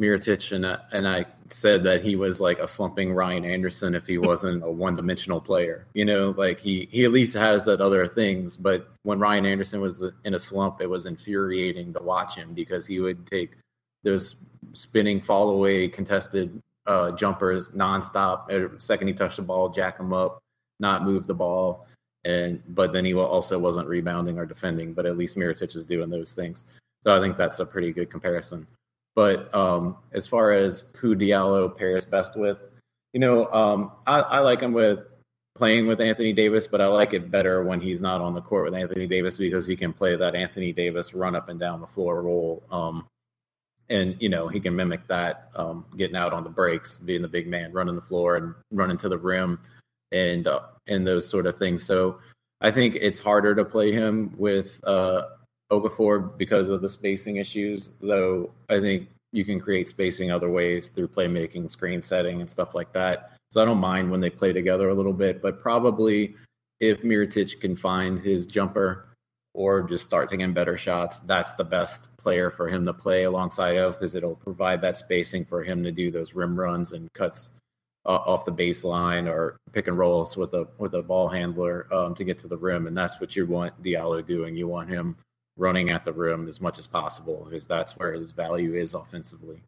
Mirotić, and I said that he was like a slumping Ryan Anderson if he wasn't a one-dimensional player. You know, like he at least has that other things, but when Ryan Anderson was in a slump, it was infuriating to watch him because he would take those spinning, fall-away, contested jumpers nonstop. Second he touched the ball, jack him up, not move the ball, but then he also wasn't rebounding or defending. But at least Mirotić is doing those things, so I think that's a pretty good comparison. But as far as who Diallo pairs best with, you know, I like him with playing with Anthony Davis, but I like it better when he's not on the court with Anthony Davis because he can play that Anthony Davis run up and down the floor role. And, you know, he can mimic that, getting out on the breaks, being the big man, running the floor and running to the rim and those sort of things. So I think it's harder to play him with Okafor because of the spacing issues, though I think you can create spacing other ways through playmaking, screen setting, and stuff like that. So I don't mind when they play together a little bit, but probably if Mirotić can find his jumper or just start taking better shots, that's the best player for him to play alongside of because it'll provide that spacing for him to do those rim runs and cuts off the baseline or pick and rolls with a ball handler to get to the rim. And that's what you want Diallo doing. You want him running at the rim as much as possible because that's where his value is offensively.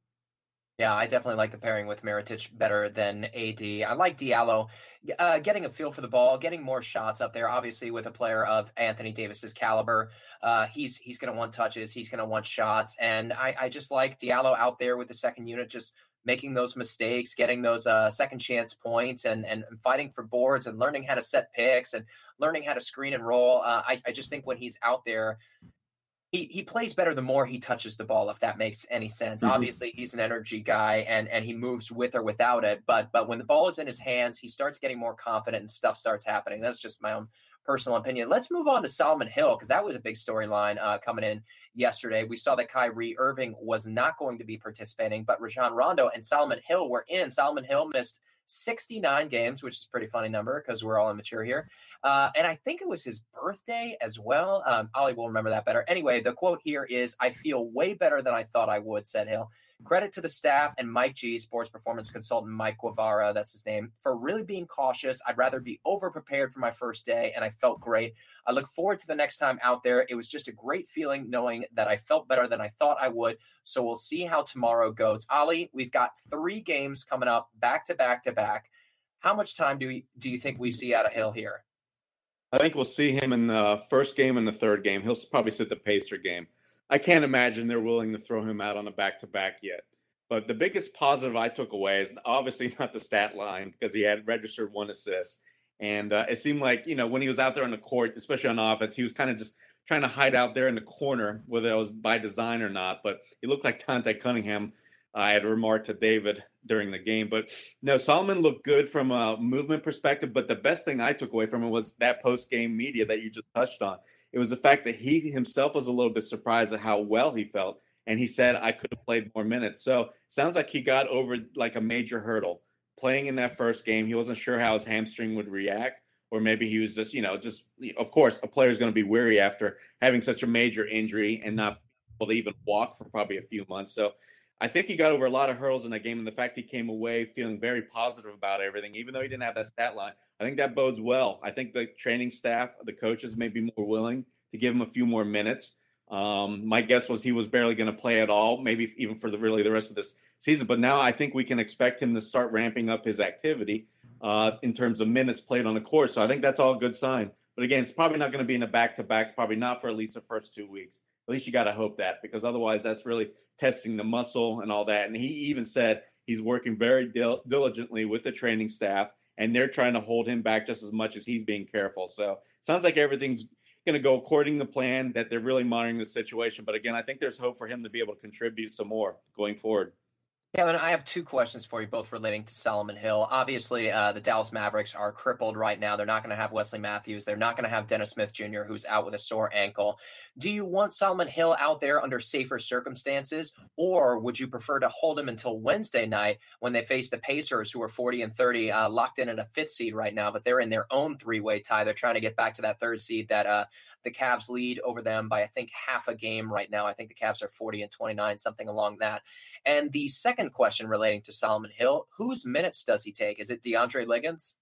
Yeah, I definitely like the pairing with Mirotić better than AD. I like Diallo getting a feel for the ball, getting more shots up there. Obviously, with a player of Anthony Davis's caliber, he's going to want touches, he's going to want shots, and I just like Diallo out there with the second unit, just making those mistakes, getting those second chance points, and fighting for boards, and learning how to set picks, and learning how to screen and roll. I just think when he's out there, he plays better the more he touches the ball, if that makes any sense. Mm-hmm. Obviously, he's an energy guy, and he moves with or without it. But when the ball is in his hands, he starts getting more confident and stuff starts happening. That's just my own personal opinion. Let's move on to Solomon Hill, because that was a big storyline coming in yesterday. We saw that Kyrie Irving was not going to be participating, but Rajon Rondo and Solomon Hill were in. Solomon Hill missed 69 games, which is a pretty funny number because we're all immature here. And I think it was his birthday as well. Ollie will remember that better. Anyway, the quote here is, "I feel way better than I thought I would," said Hill. "Credit to the staff and Mike G, sports performance consultant Mike Guevara," that's his name, "for really being cautious. I'd rather be over-prepared for my first day, and I felt great. I look forward to the next time out there. It was just a great feeling knowing that I felt better than I thought I would. So we'll see how tomorrow goes." Ollie, we've got 3 games coming up, back to back to back. How much time do you think we see out of Hill here? I think we'll see him in the first game and the third game. He'll probably sit the Pacer game. I can't imagine they're willing to throw him out on a back-to-back yet. But the biggest positive I took away is obviously not the stat line, because he had registered 1 assist. And it seemed like, you know, when he was out there on the court, especially on offense, he was kind of just trying to hide out there in the corner, whether it was by design or not. But he looked like Dante Cunningham. I had remarked to David during the game. But no, Solomon looked good from a movement perspective. But the best thing I took away from it was that post-game media that you just touched on. It was the fact that he himself was a little bit surprised at how well he felt. And he said, "I could have played more minutes." So sounds like he got over like a major hurdle playing in that first game. He wasn't sure how his hamstring would react, or maybe he was just, you know, of course, a player is going to be weary after having such a major injury and not able to even walk for probably a few months. So I think he got over a lot of hurdles in that game. And the fact he came away feeling very positive about everything, even though he didn't have that stat line, I think that bodes well. I think the training staff, the coaches may be more willing to give him a few more minutes. My guess was he was barely going to play at all, maybe even for the rest of this season. But now I think we can expect him to start ramping up his activity in terms of minutes played on the court. So I think that's all a good sign. But again, it's probably not going to be in a back-to-back. It's probably not for at least the first 2 weeks. At least you got to hope that, because otherwise that's really testing the muscle and all that. And he even said he's working very diligently with the training staff, and they're trying to hold him back just as much as he's being careful. So it sounds like everything's going to go according to plan, that they're really monitoring the situation. But again, I think there's hope for him to be able to contribute some more going forward. Kevin, I have 2 questions for you, both relating to Solomon Hill. Obviously, the Dallas Mavericks are crippled right now. They're not going to have Wesley Matthews. They're not going to have Dennis Smith Jr., who's out with a sore ankle. Do you want Solomon Hill out there under safer circumstances, or would you prefer to hold him until Wednesday night when they face the Pacers, who are 40-30, locked in at a 5th seed right now, but they're in their own 3-way tie. They're trying to get back to that 3rd seed that the Cavs lead over them by, I think, half a game right now. I think the Cavs are 40-29, something along that. And the second question relating to Solomon Hill, whose minutes does he take? Is it DeAndre Liggins?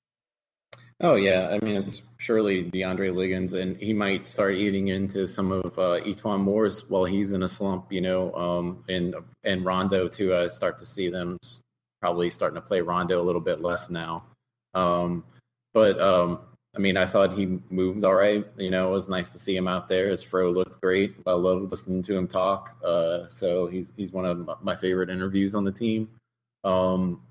Oh, yeah. I mean, it's surely DeAndre Liggins, and he might start eating into some of E'Twaun Moore's while he's in a slump, you know, and Rondo too. Start to see them probably starting to play Rondo a little bit less now. But I mean, I thought he moved all right. You know, it was nice to see him out there. His fro looked great. I love listening to him talk. So he's one of my favorite interviews on the team.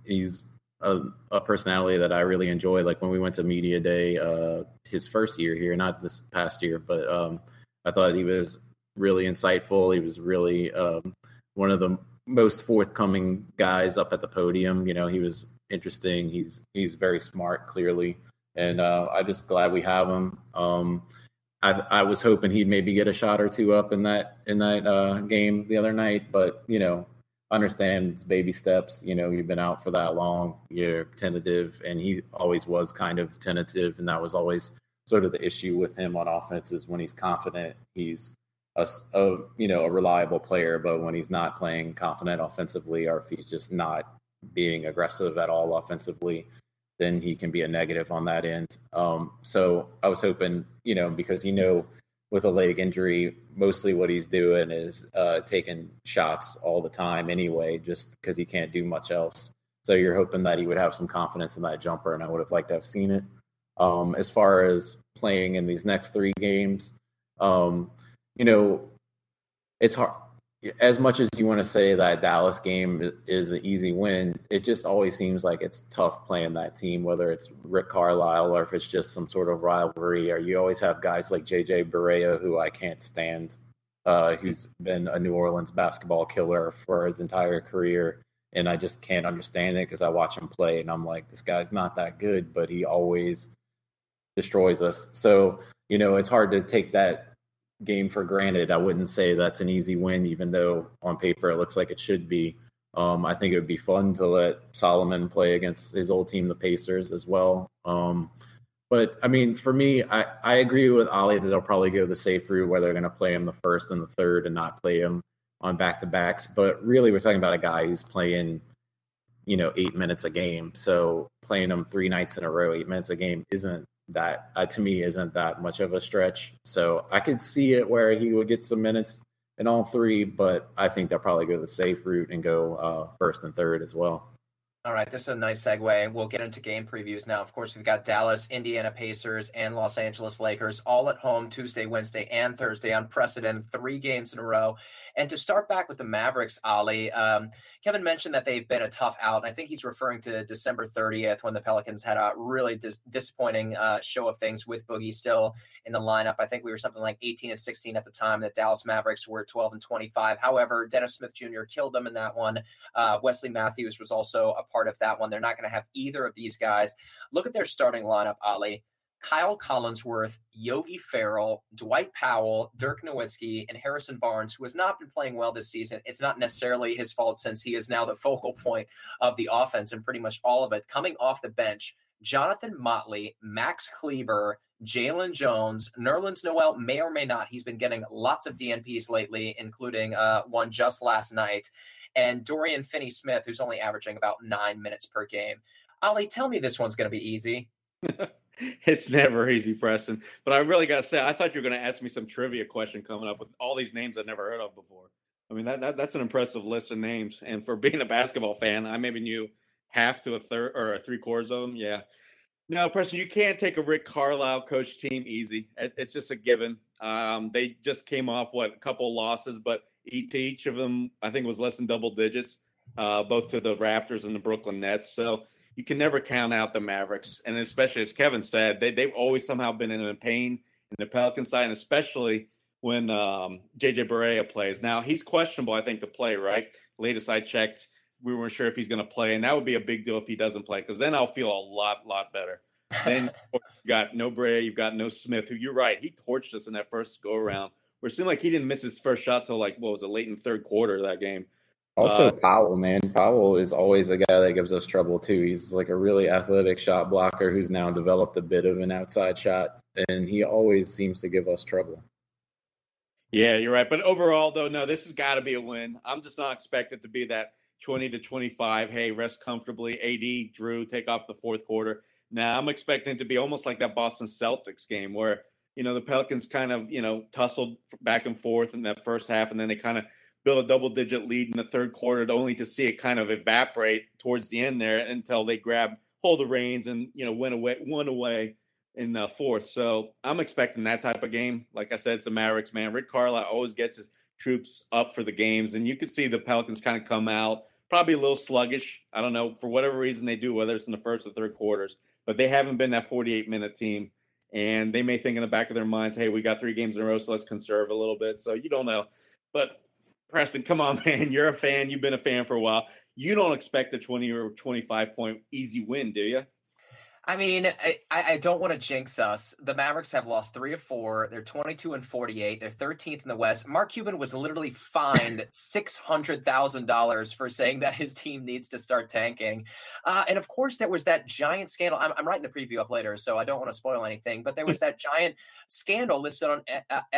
He's a personality that I really enjoy. Like when we went to media day, his first year here, not this past year, but I thought he was really insightful. He was really one of the most forthcoming guys up at the podium. You know, he was interesting. He's very smart, clearly. And I'm just glad we have him. I was hoping he'd maybe get a shot or two up in that game the other night. But, you know, understand it's baby steps. You know, you've been out for that long. You're tentative. And he always was kind of tentative. And that was always sort of the issue with him on offense is when he's confident, he's a reliable player. But when he's not playing confident offensively or if he's just not being aggressive at all offensively, then he can be a negative on that end. So I was hoping, you know, because with a leg injury, mostly what he's doing is taking shots all the time anyway, just because he can't do much else. So you're hoping that he would have some confidence in that jumper, and I would have liked to have seen it. As far as playing in these next three games, you know, it's hard. As much as you want to say that Dallas game is an easy win, it just always seems like it's tough playing that team, whether it's Rick Carlisle or if it's just some sort of rivalry, or you always have guys like J.J. Barea, who I can't stand, who's been a New Orleans basketball killer for his entire career. And I just can't understand it because I watch him play and I'm like, this guy's not that good, but he always destroys us. So, you know, it's hard to take that game for granted. I wouldn't say that's an easy win, even though on paper it looks like it should be. I think it would be fun to let Solomon play against his old team, the Pacers, as well. But I mean, for me, I agree with Ollie that they'll probably go the safe route where they're going to play him the first and the third and not play him on back-to-backs. But really, we're talking about a guy who's playing, 8 minutes a game. So playing him 3 nights in a row, 8 minutes a game isn't that much of a stretch. So I could see it where he would get some minutes in all three, but I think they'll probably go the safe route and go first and third as well. All right, this is a nice segue. We'll get into game previews now. Of course, we've got Dallas, Indiana Pacers, and Los Angeles Lakers all at home Tuesday, Wednesday, and Thursday. Unprecedented 3 games in a row. And to start back with the Mavericks, Ollie, Kevin mentioned that they've been a tough out. And I think he's referring to December 30th when the Pelicans had a really disappointing show of things with Boogie still in the lineup. I think we were something like 18-16 at the time. The Dallas Mavericks were 12-25. However, Dennis Smith Jr. killed them in that one. Wesley Matthews was also a part of that one. They're not going to have either of these guys. Look at their starting lineup, Ollie. Kyle Collinsworth, Yogi Ferrell, Dwight Powell, Dirk Nowitzki, and Harrison Barnes, who has not been playing well this season. It's not necessarily his fault since he is now the focal point of the offense and pretty much all of it. Coming off the bench, Jonathan Motley, Max Kleber, Jalen Jones, Nerlens Noel may or may not. He's been getting lots of DNPs lately, including one just last night. And Dorian Finney-Smith, who's only averaging about 9 minutes per game. Ollie, tell me this one's going to be easy. It's never easy, Preston. But I really got to say, I thought you were going to ask me some trivia question coming up with all these names I've never heard of before. I mean, that's an impressive list of names. And for being a basketball fan, I maybe knew half to a third or 3/4 of them. Yeah. No, Preston, you can't take a Rick Carlisle coach team easy. It's just a given. They just came off, a couple losses, but each of them, I think, was less than double digits, both to the Raptors and the Brooklyn Nets. So you can never count out the Mavericks. And especially, as Kevin said, they've always somehow been in pain in the Pelican side, and especially when J.J. Barea plays. Now, he's questionable, I think, to play, right? Latest I checked, we weren't sure if he's going to play, and that would be a big deal if he doesn't play, because then I'll feel a lot better. Then you got no Barea, you've got no Smith, who, you're right, he torched us in that first go-around. It seemed like he didn't miss his first shot till late in the third quarter of that game. Also, Powell, man. Powell is always a guy that gives us trouble, too. He's like a really athletic shot blocker who's now developed a bit of an outside shot, and he always seems to give us trouble. Yeah, you're right. But overall, though, no, this has got to be a win. I'm just not expected to be that 20-25, hey, rest comfortably, AD, Jrue, take off the fourth quarter. Now, I'm expecting it to be almost like that Boston Celtics game where – the Pelicans kind of, tussled back and forth in that first half, and then they kind of built a double-digit lead in the third quarter, only to see it kind of evaporate towards the end there until they grabbed hold of the reins and, went away in the fourth. So I'm expecting that type of game. Like I said, it's the Mavericks, man. Rick Carlisle always gets his troops up for the games, and you could see the Pelicans kind of come out probably a little sluggish. I don't know, for whatever reason they do, whether it's in the first or third quarters, but they haven't been that 48-minute team. And they may think in the back of their minds, hey, we got three games in a row, so let's conserve a little bit. So you don't know. But Preston, come on, man. You're a fan. You've been a fan for a while. You don't expect a 20 or 25-point easy win, do you? I mean, I don't want to jinx us. The Mavericks have lost 3 of 4. They're 22-48. They're 13th in the West. Mark Cuban was literally fined $600,000 for saying that his team needs to start tanking. And of course, there was that giant scandal. I'm writing the preview up later, so I don't want to spoil anything. But there was that giant scandal listed on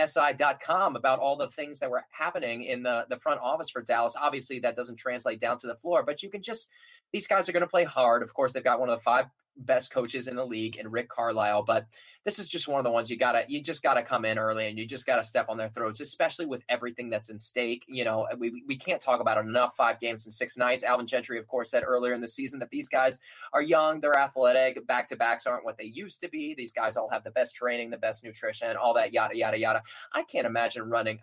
SI.com about all the things that were happening in the front office for Dallas. Obviously, that doesn't translate down to the floor, but you can just – these guys are going to play hard. Of course, they've got one of the 5 – best coaches in the league and Rick Carlisle, but this is just one of the ones you just gotta come in early and you just gotta step on their throats, especially with everything that's in stake. You know, we can't talk about it enough. 5 games in 6 nights. Alvin Gentry, of course, said earlier in the season that these guys are young, they're athletic, back-to-backs aren't what they used to be. These guys all have the best training, the best nutrition, all that yada, yada, yada. I can't imagine running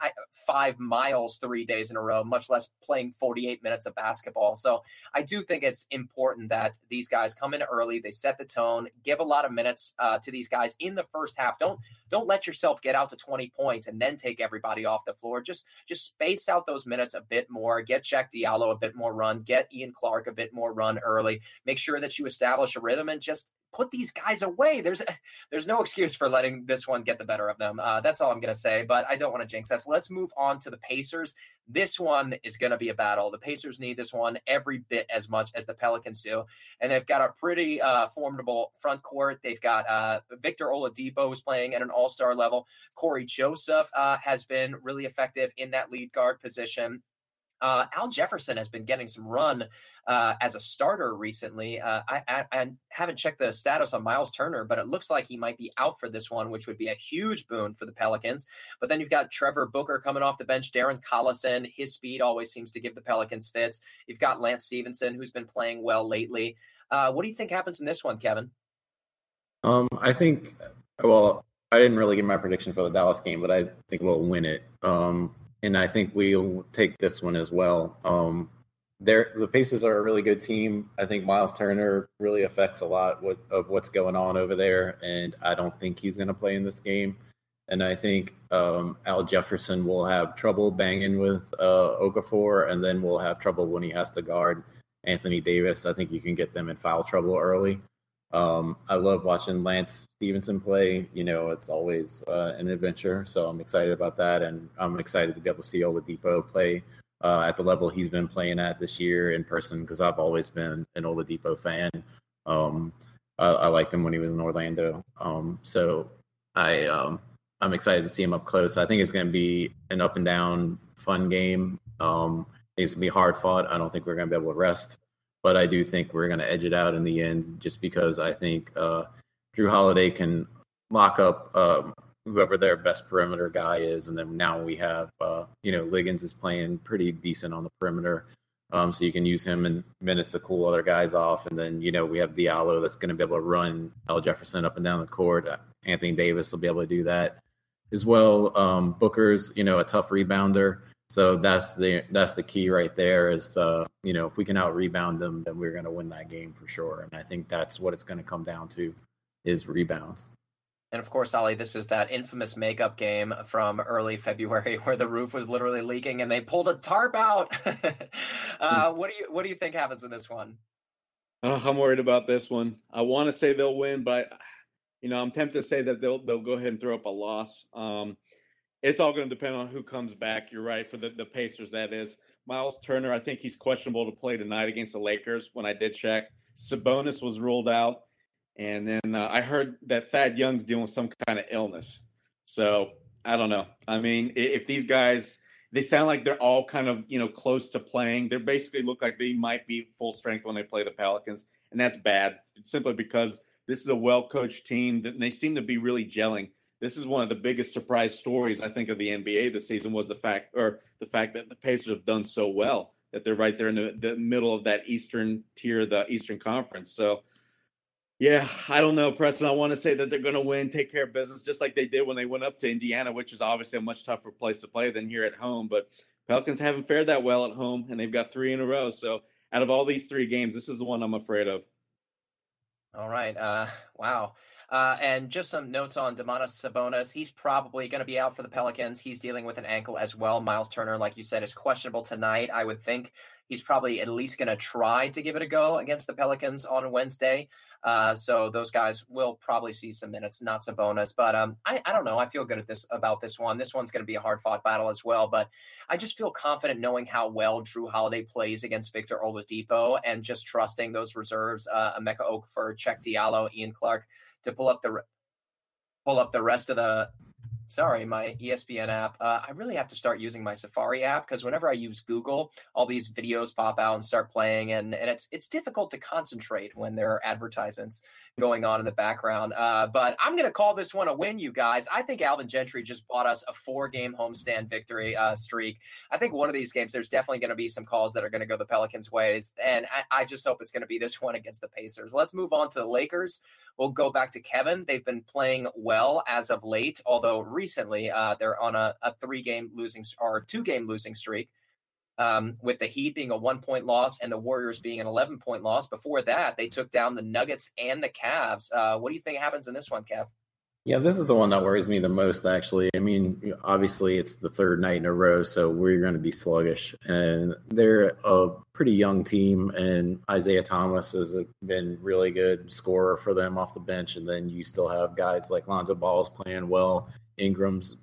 5 miles 3 days in a row, much less playing 48 minutes of basketball. So I do think it's important that these guys come in early. They set the tone, give a lot of minutes to these guys in the first half. Don't let yourself get out to 20 points and then take everybody off the floor. Just space out those minutes a bit more, get Cheick Diallo a bit more run, get Ian Clark a bit more run early, make sure that you establish a rhythm and just put these guys away. There's no excuse for letting this one get the better of them. That's all I'm going to say, but I don't want to jinx us. Let's move on to the Pacers. This one is going to be a battle. The Pacers need this one every bit as much as the Pelicans do. And they've got a pretty formidable front court. They've got Victor Oladipo, who's playing at an all-star level. Corey Joseph has been really effective in that lead guard position. Al Jefferson has been getting some run as a starter recently. I haven't checked the status on Myles Turner, but it looks like he might be out for this one, which would be a huge boon for the Pelicans. But then you've got Trevor Booker coming off the bench, Darren Collison. His speed always seems to give the Pelicans fits. You've got Lance Stevenson, who's been playing well lately. What do you think happens in this one, Kevin? I think, well, I didn't really give my prediction for the Dallas game, but I think we'll win it. And I think we'll take this one as well. The Pacers are a really good team. I think Myles Turner really affects a lot of what's going on over there, and I don't think he's going to play in this game. And I think Al Jefferson will have trouble banging with Okafor, and then we'll have trouble when he has to guard Anthony Davis. I think you can get them in foul trouble early. I love watching Lance Stevenson play. You know, it's always an adventure. So I'm excited about that. And I'm excited to be able to see Oladipo play at the level he's been playing at this year in person, because I've always been an Oladipo fan. I liked him when he was in Orlando. So I'm excited to see him up close. I think it's going to be an up and down fun game. It's going to be hard fought. I don't think we're going to be able to rest. But I do think we're going to edge it out in the end, just because I think Jrue Holiday can lock up whoever their best perimeter guy is. And then now we have, Liggins is playing pretty decent on the perimeter. So you can use him in minutes to cool other guys off. And then, we have Diallo that's going to be able to run Al Jefferson up and down the court. Anthony Davis will be able to do that as well. Booker's, a tough rebounder. So that's the key right there is, if we can out-rebound them, then we're going to win that game for sure. And I think that's what it's going to come down to is rebounds. And, of course, Ollie, this is that infamous makeup game from early February where the roof was literally leaking and they pulled a tarp out. What do you think happens in this one? Oh, I'm worried about this one. I want to say they'll win, but, I'm tempted to say that they'll go ahead and throw up a loss. It's all going to depend on who comes back. You're right. For the Pacers, that is. Myles Turner, I think he's questionable to play tonight against the Lakers when I did check. Sabonis was ruled out. And then I heard that Thad Young's dealing with some kind of illness. So I don't know. I mean, if these guys, they sound like they're all kind of, close to playing. They basically look like they might be full strength when they play the Pelicans. And that's bad, simply because this is a well-coached team. They seem to be really gelling. This is one of the biggest surprise stories, I think, of the NBA this season was the fact that the Pacers have done so well that they're right there in the middle of that Eastern tier, the Eastern Conference. So, Yeah, I don't know, Preston. I want to say that they're going to win, take care of business, just like they did when they went up to Indiana, which is obviously a much tougher place to play than here at home. But Pelicans haven't fared that well at home, and they've got three in a row. So out of all these three games, this is the one I'm afraid of. All right. Wow. And just some notes on Domantas Sabonis. He's probably going to be out for the Pelicans. He's dealing with an ankle as well. Myles Turner, like you said, is questionable tonight. I would think he's probably at least going to try to give it a go against the Pelicans on Wednesday. So those guys will probably see some minutes, not Sabonis. But I don't know. I feel good at this about this one. This one's going to be a hard-fought battle as well. But I just feel confident knowing how well Jrue Holiday plays against Victor Oladipo and just trusting those reserves, Emeka Okafor, Cheick Diallo, Ian Clark, to pull up the rest of the – sorry, my ESPN app. I really have to start using my Safari app because whenever I use Google, all these videos pop out and start playing, and it's difficult to concentrate when there are advertisements going on in the background. But I'm going to call this one a win, you guys. I think Alvin Gentry just bought us a 4-game homestand victory streak. I think one of these games, there's definitely going to be some calls that are going to go the Pelicans' ways, and I just hope it's going to be this one against the Pacers. Let's move on to the Lakers. We'll go back to Kevin. They've been playing well as of late, although recently they're on a 2-game losing streak. With the Heat being a 1-point loss and the Warriors being an 11-point loss. Before that, they took down the Nuggets and the Cavs. What do you think happens in this one, Kev? Yeah, this is the one that worries me the most, actually. I mean, obviously, it's the third night in a row, so we're going to be sluggish. And they're a pretty young team, and Isaiah Thomas has been really good scorer for them off the bench. And then you still have guys like Lonzo Ball's playing well. Ingram's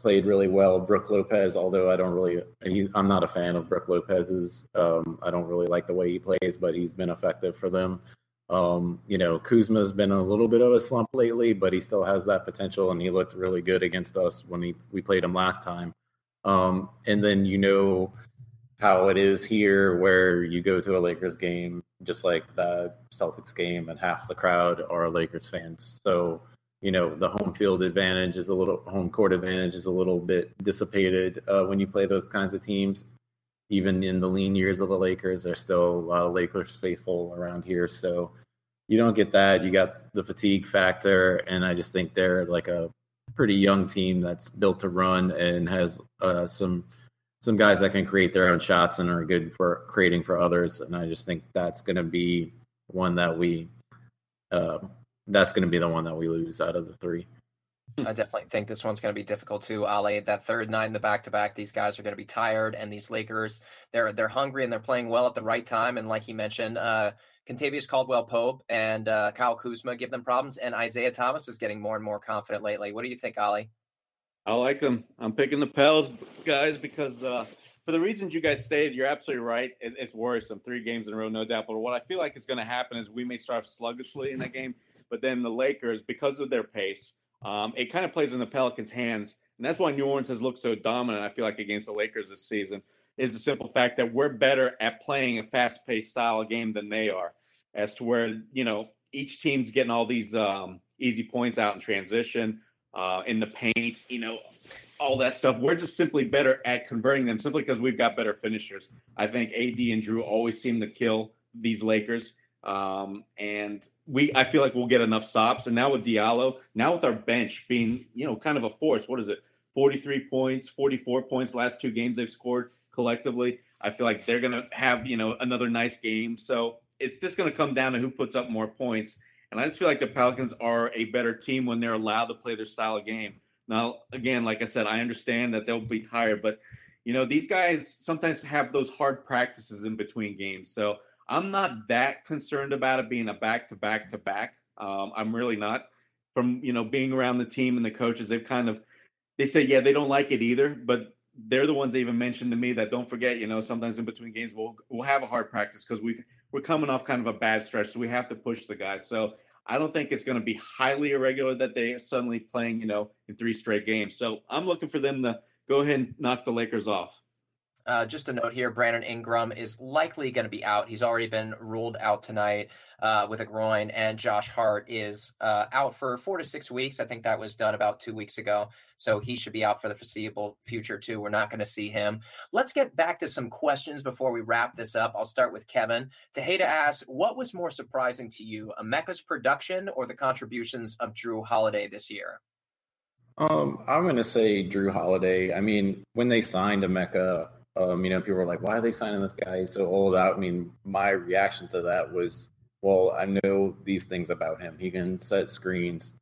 played really well. Brooke Lopez, although I'm not a fan of Brooke Lopez's. I don't really like the way he plays, but he's been effective for them. Kuzma's been a little bit of a slump lately, but he still has that potential, and he looked really good against us when we played him last time. And then you know how it is here where you go to a Lakers game, just like the Celtics game, and half the crowd are Lakers fans. So, you know, the home court advantage is a little bit dissipated when you play those kinds of teams. Even in the lean years of the Lakers, there's still a lot of Lakers faithful around here. So you don't get that. You got the fatigue factor, and I just think they're like a pretty young team that's built to run and has some guys that can create their own shots and are good for creating for others. And I just think that's going to be the one that we lose out of the three. I definitely think this one's going to be difficult too, Ale. That third night in the back-to-back, these guys are going to be tired, and these Lakers, they're hungry and they're playing well at the right time. And like he mentioned, Kentavious Caldwell-Pope and Kyle Kuzma give them problems, and Isaiah Thomas is getting more and more confident lately. What do you think, Ale? I like them. I'm picking the Pels, guys, because for the reasons you guys stated, you're absolutely right. It's worrisome. 3 games in a row, no doubt. But what I feel like is going to happen is we may start sluggishly in that game, but then the Lakers, because of their pace, it kind of plays in the Pelicans' hands, and that's why New Orleans has looked so dominant, I feel like, against the Lakers this season, is the simple fact that we're better at playing a fast-paced style of game than they are, as to where, you know, each team's getting all these easy points out in transition, in the paint, you know, all that stuff. We're just simply better at converting them simply because we've got better finishers. I think AD and Jrue always seem to kill these Lakers. I feel like we'll get enough stops. And now with Diallo, now with our bench being, you know, kind of a force, what is it? 43 points, 44 points, last 2 games they've scored collectively. I feel like they're going to have, you know, another nice game. So it's just going to come down to who puts up more points. And I just feel like the Pelicans are a better team when they're allowed to play their style of game. Now, again, like I said, I understand that they'll be tired, but you know, these guys sometimes have those hard practices in between games. So I'm not that concerned about it being a back-to-back-to-back. I'm really not. From, you know, being around the team and the coaches, they've kind of – they say, yeah, they don't like it either, but they're the ones they even mentioned to me that don't forget, you know, sometimes in between games we'll have a hard practice because we're coming off kind of a bad stretch, so we have to push the guys. So I don't think it's going to be highly irregular that they are suddenly playing, you know, in 3 straight games. So I'm looking for them to go ahead and knock the Lakers off. Just a note here, Brandon Ingram is likely going to be out. He's already been ruled out tonight with a groin, and Josh Hart is out for 4 to 6 weeks. I think that was done about 2 weeks ago, so he should be out for the foreseeable future too. We're not going to see him. Let's get back to some questions before we wrap this up. I'll start with Kevin. Tejeda asks, what was more surprising to you, Emeka's production or the contributions of Jrue Holiday this year? I'm going to say Jrue Holiday. I mean, when they signed Emeka, people were like, why are they signing this guy? He's so old. I mean, my reaction to that was, well, I know these things about him. He can set screens.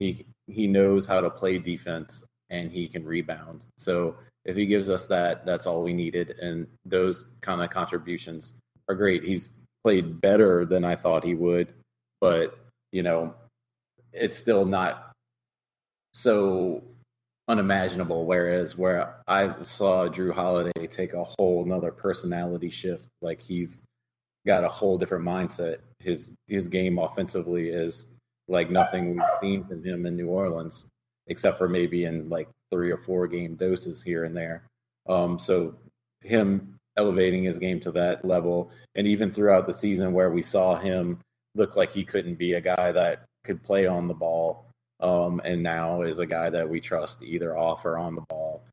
He knows how to play defense, and he can rebound. So if he gives us that, that's all we needed. And those kind of contributions are great. He's played better than I thought he would, but, it's still not so unimaginable, whereas where I saw Jrue Holiday take a whole nother personality shift. Like, he's got a whole different mindset. His game offensively is like nothing we've seen from him in New Orleans, except for maybe in like 3 or 4 game doses here and there. So him elevating his game to that level, and even throughout the season where we saw him look like he couldn't be a guy that could play on the ball, and now is a guy that we trust either off or on the ball.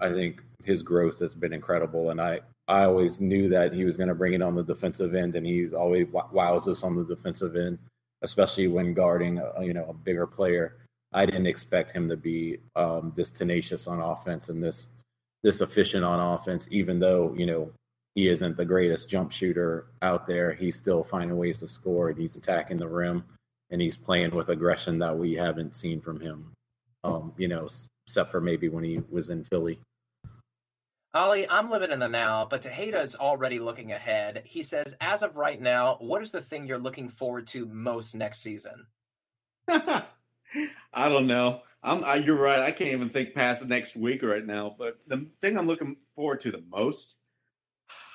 I think his growth has been incredible, and I always knew that he was going to bring it on the defensive end, and he's always wows us on the defensive end, especially when guarding a bigger player. I didn't expect him to be this tenacious on offense and this efficient on offense, even though, he isn't the greatest jump shooter out there. He's still finding ways to score, and he's attacking the rim, and he's playing with aggression that we haven't seen from him, except for maybe when he was in Philly. Ollie, I'm living in the now, but Tejeda is already looking ahead. He says, as of right now, what is the thing you're looking forward to most next season? I don't know. You're right. I can't even think past the next week right now. But the thing I'm looking forward to the most,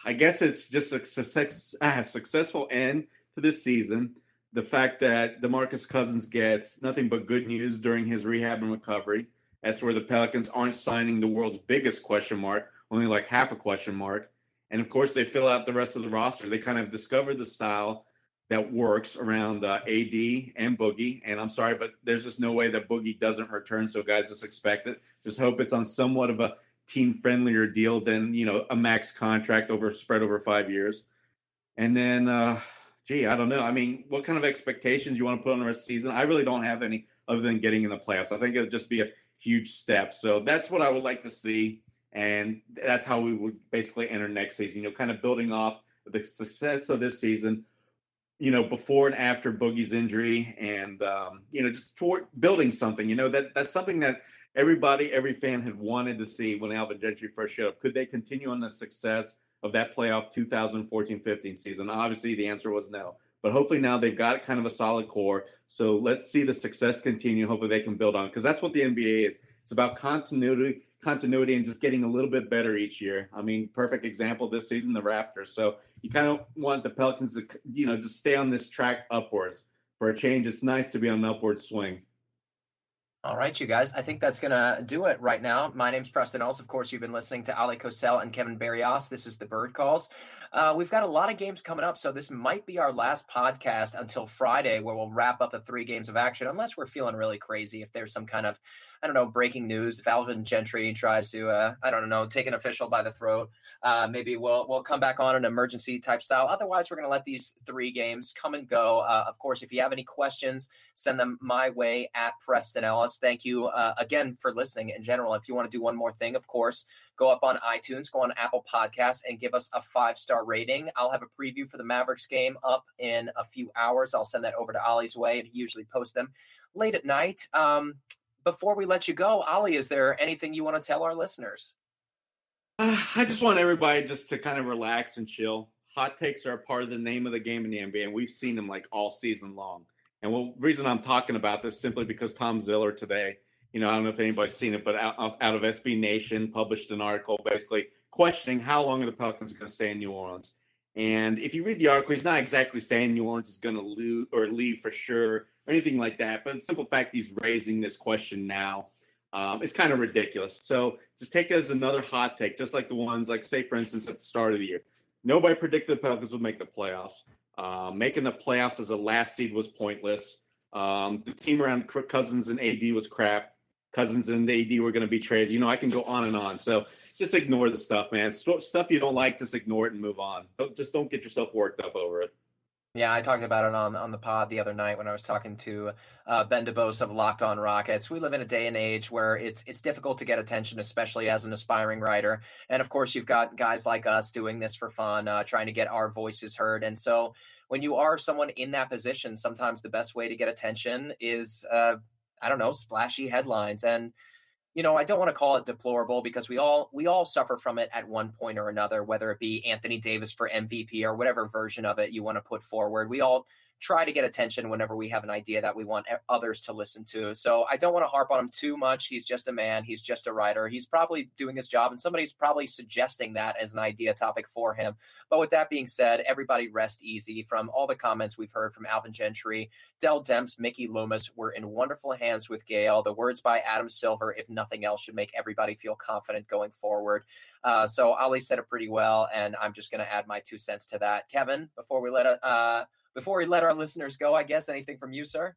I guess it's just a successful end to this season. The fact that DeMarcus Cousins gets nothing but good news during his rehab and recovery. As to where the Pelicans aren't signing the world's biggest question mark, only like half a question mark. And, of course, they fill out the rest of the roster. They kind of discover the style that works around AD and Boogie. And I'm sorry, but there's just no way that Boogie doesn't return, so guys just expect it. Just hope it's on somewhat of a team-friendlier deal than, a max contract spread over 5 years. And then, I don't know. I mean, what kind of expectations you want to put on the rest of the season? I really don't have any other than getting in the playoffs. I think it'll just be a huge step. So that's what I would like to see. And that's how we would basically enter next season, kind of building off the success of this season, before and after Boogie's injury, and, just toward building something, that's something that every fan had wanted to see when Alvin Gentry first showed up. Could they continue on the success of that playoff 2014-15 season? Obviously the answer was no, but hopefully now they've got kind of a solid core. So let's see the success continue. Hopefully they can build on, because that's what the NBA is. It's about continuity and just getting a little bit better each year. I mean, perfect example this season, the Raptors. So you kind of want the Pelicans to, just stay on this track upwards. For a change, it's nice to be on an upward swing. All right, you guys, I think that's going to do it right now. My name's Preston Ellis. Of course, you've been listening to Ollie Cosell and Kevin Barrios. This is The Bird Calls. We've got a lot of games coming up, so this might be our last podcast until Friday, where we'll wrap up the 3 games of action, unless we're feeling really crazy. If there's some kind of, breaking news, if Alvin Gentry tries to, take an official by the throat, maybe we'll come back on an emergency type style. Otherwise, we're going to let these 3 games come and go. Of course, if you have any questions, send them my way at Preston Ellis. Thank you again for listening in general. If you want to do one more thing, of course, go up on iTunes, go on Apple Podcasts, and give us a 5-star rating. I'll have a preview for the Mavericks game up in a few hours. I'll send that over to Ollie's way, and he usually posts them late at night. Before we let you go, Ollie, is there anything you want to tell our listeners? I just want everybody just to kind of relax and chill. Hot takes are a part of the name of the game in the NBA, and we've seen them like all season long. And the reason I'm talking about this simply because Tom Ziller today, I don't know if anybody's seen it, but out of SB Nation published an article basically questioning how long are the Pelicans going to stay in New Orleans. And if you read the article, he's not exactly saying New Orleans is going to leave for sure or anything like that. But the simple fact he's raising this question now. It's kind of ridiculous. So just take it as another hot take, just like the ones, like, say, for instance, at the start of the year. Nobody predicted the Pelicans would make the playoffs. Making the playoffs as a last seed was pointless. The team around Cousins and AD was crap. Cousins and AD were going to be traded. You know, I can go on and on. So just ignore the stuff, man. Stuff you don't like, just ignore it and move on. Don't get yourself worked up over it. Yeah, I talked about it on the pod the other night when I was talking to Ben DeBose of Locked On Rockets. We live in a day and age where it's difficult to get attention, especially as an aspiring writer. And of course, you've got guys like us doing this for fun, trying to get our voices heard. And so when you are someone in that position, sometimes the best way to get attention is, splashy headlines. And, you know, I don't want to call it deplorable because we all suffer from it at one point or another, whether it be Anthony Davis for MVP or whatever version of it you want to put forward. We all try to get attention whenever we have an idea that we want others to listen to. So I don't want to harp on him too much. He's just a man. He's just a writer. He's probably doing his job, and somebody's probably suggesting that as an idea topic for him. But with that being said, everybody rest easy. From all the comments we've heard from Alvin Gentry, Dell Demps, Mickey Loomis, we're in wonderful hands with Gale. The words by Adam Silver, if nothing else, should make everybody feel confident going forward. So Ali said it pretty well, and I'm just going to add my 2 cents to that. Kevin, before we let our listeners go, I guess, anything from you, sir?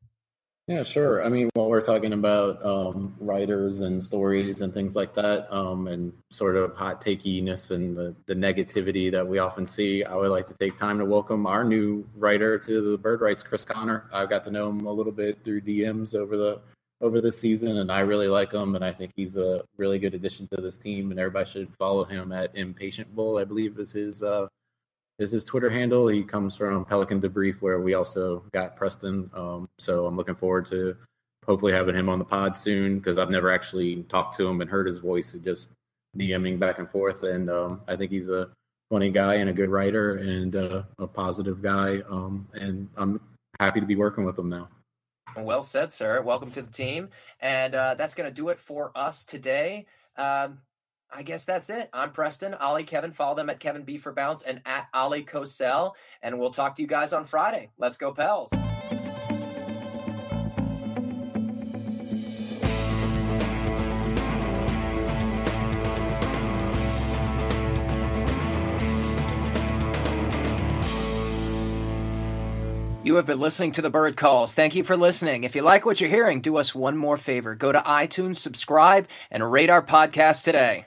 Yeah, sure. I mean, while we're talking about writers and stories and things like that, and sort of hot takeiness and the negativity that we often see, I would like to take time to welcome our new writer to The Bird Writes, Chris Connor. I've got to know him a little bit through DMs over the season, and I really like him, and I think he's a really good addition to this team, and everybody should follow him at Impatient Bull, I believe is his Twitter handle. He comes from Pelican Debrief, where we also got Preston. So I'm looking forward to hopefully having him on the pod soon, because I've never actually talked to him and heard his voice, just DMing back and forth. And I think he's a funny guy and a good writer and a positive guy. And I'm happy to be working with him now. Well said, sir. Welcome to the team. And that's going to do it for us today. I guess that's it. I'm Preston, Ollie, Kevin. Follow them at Kevin B for Bounce and at Ollie Cosell. And we'll talk to you guys on Friday. Let's go, Pels. You have been listening to The Bird Calls. Thank you for listening. If you like what you're hearing, do us one more favor. Go to iTunes, subscribe, and rate our podcast today.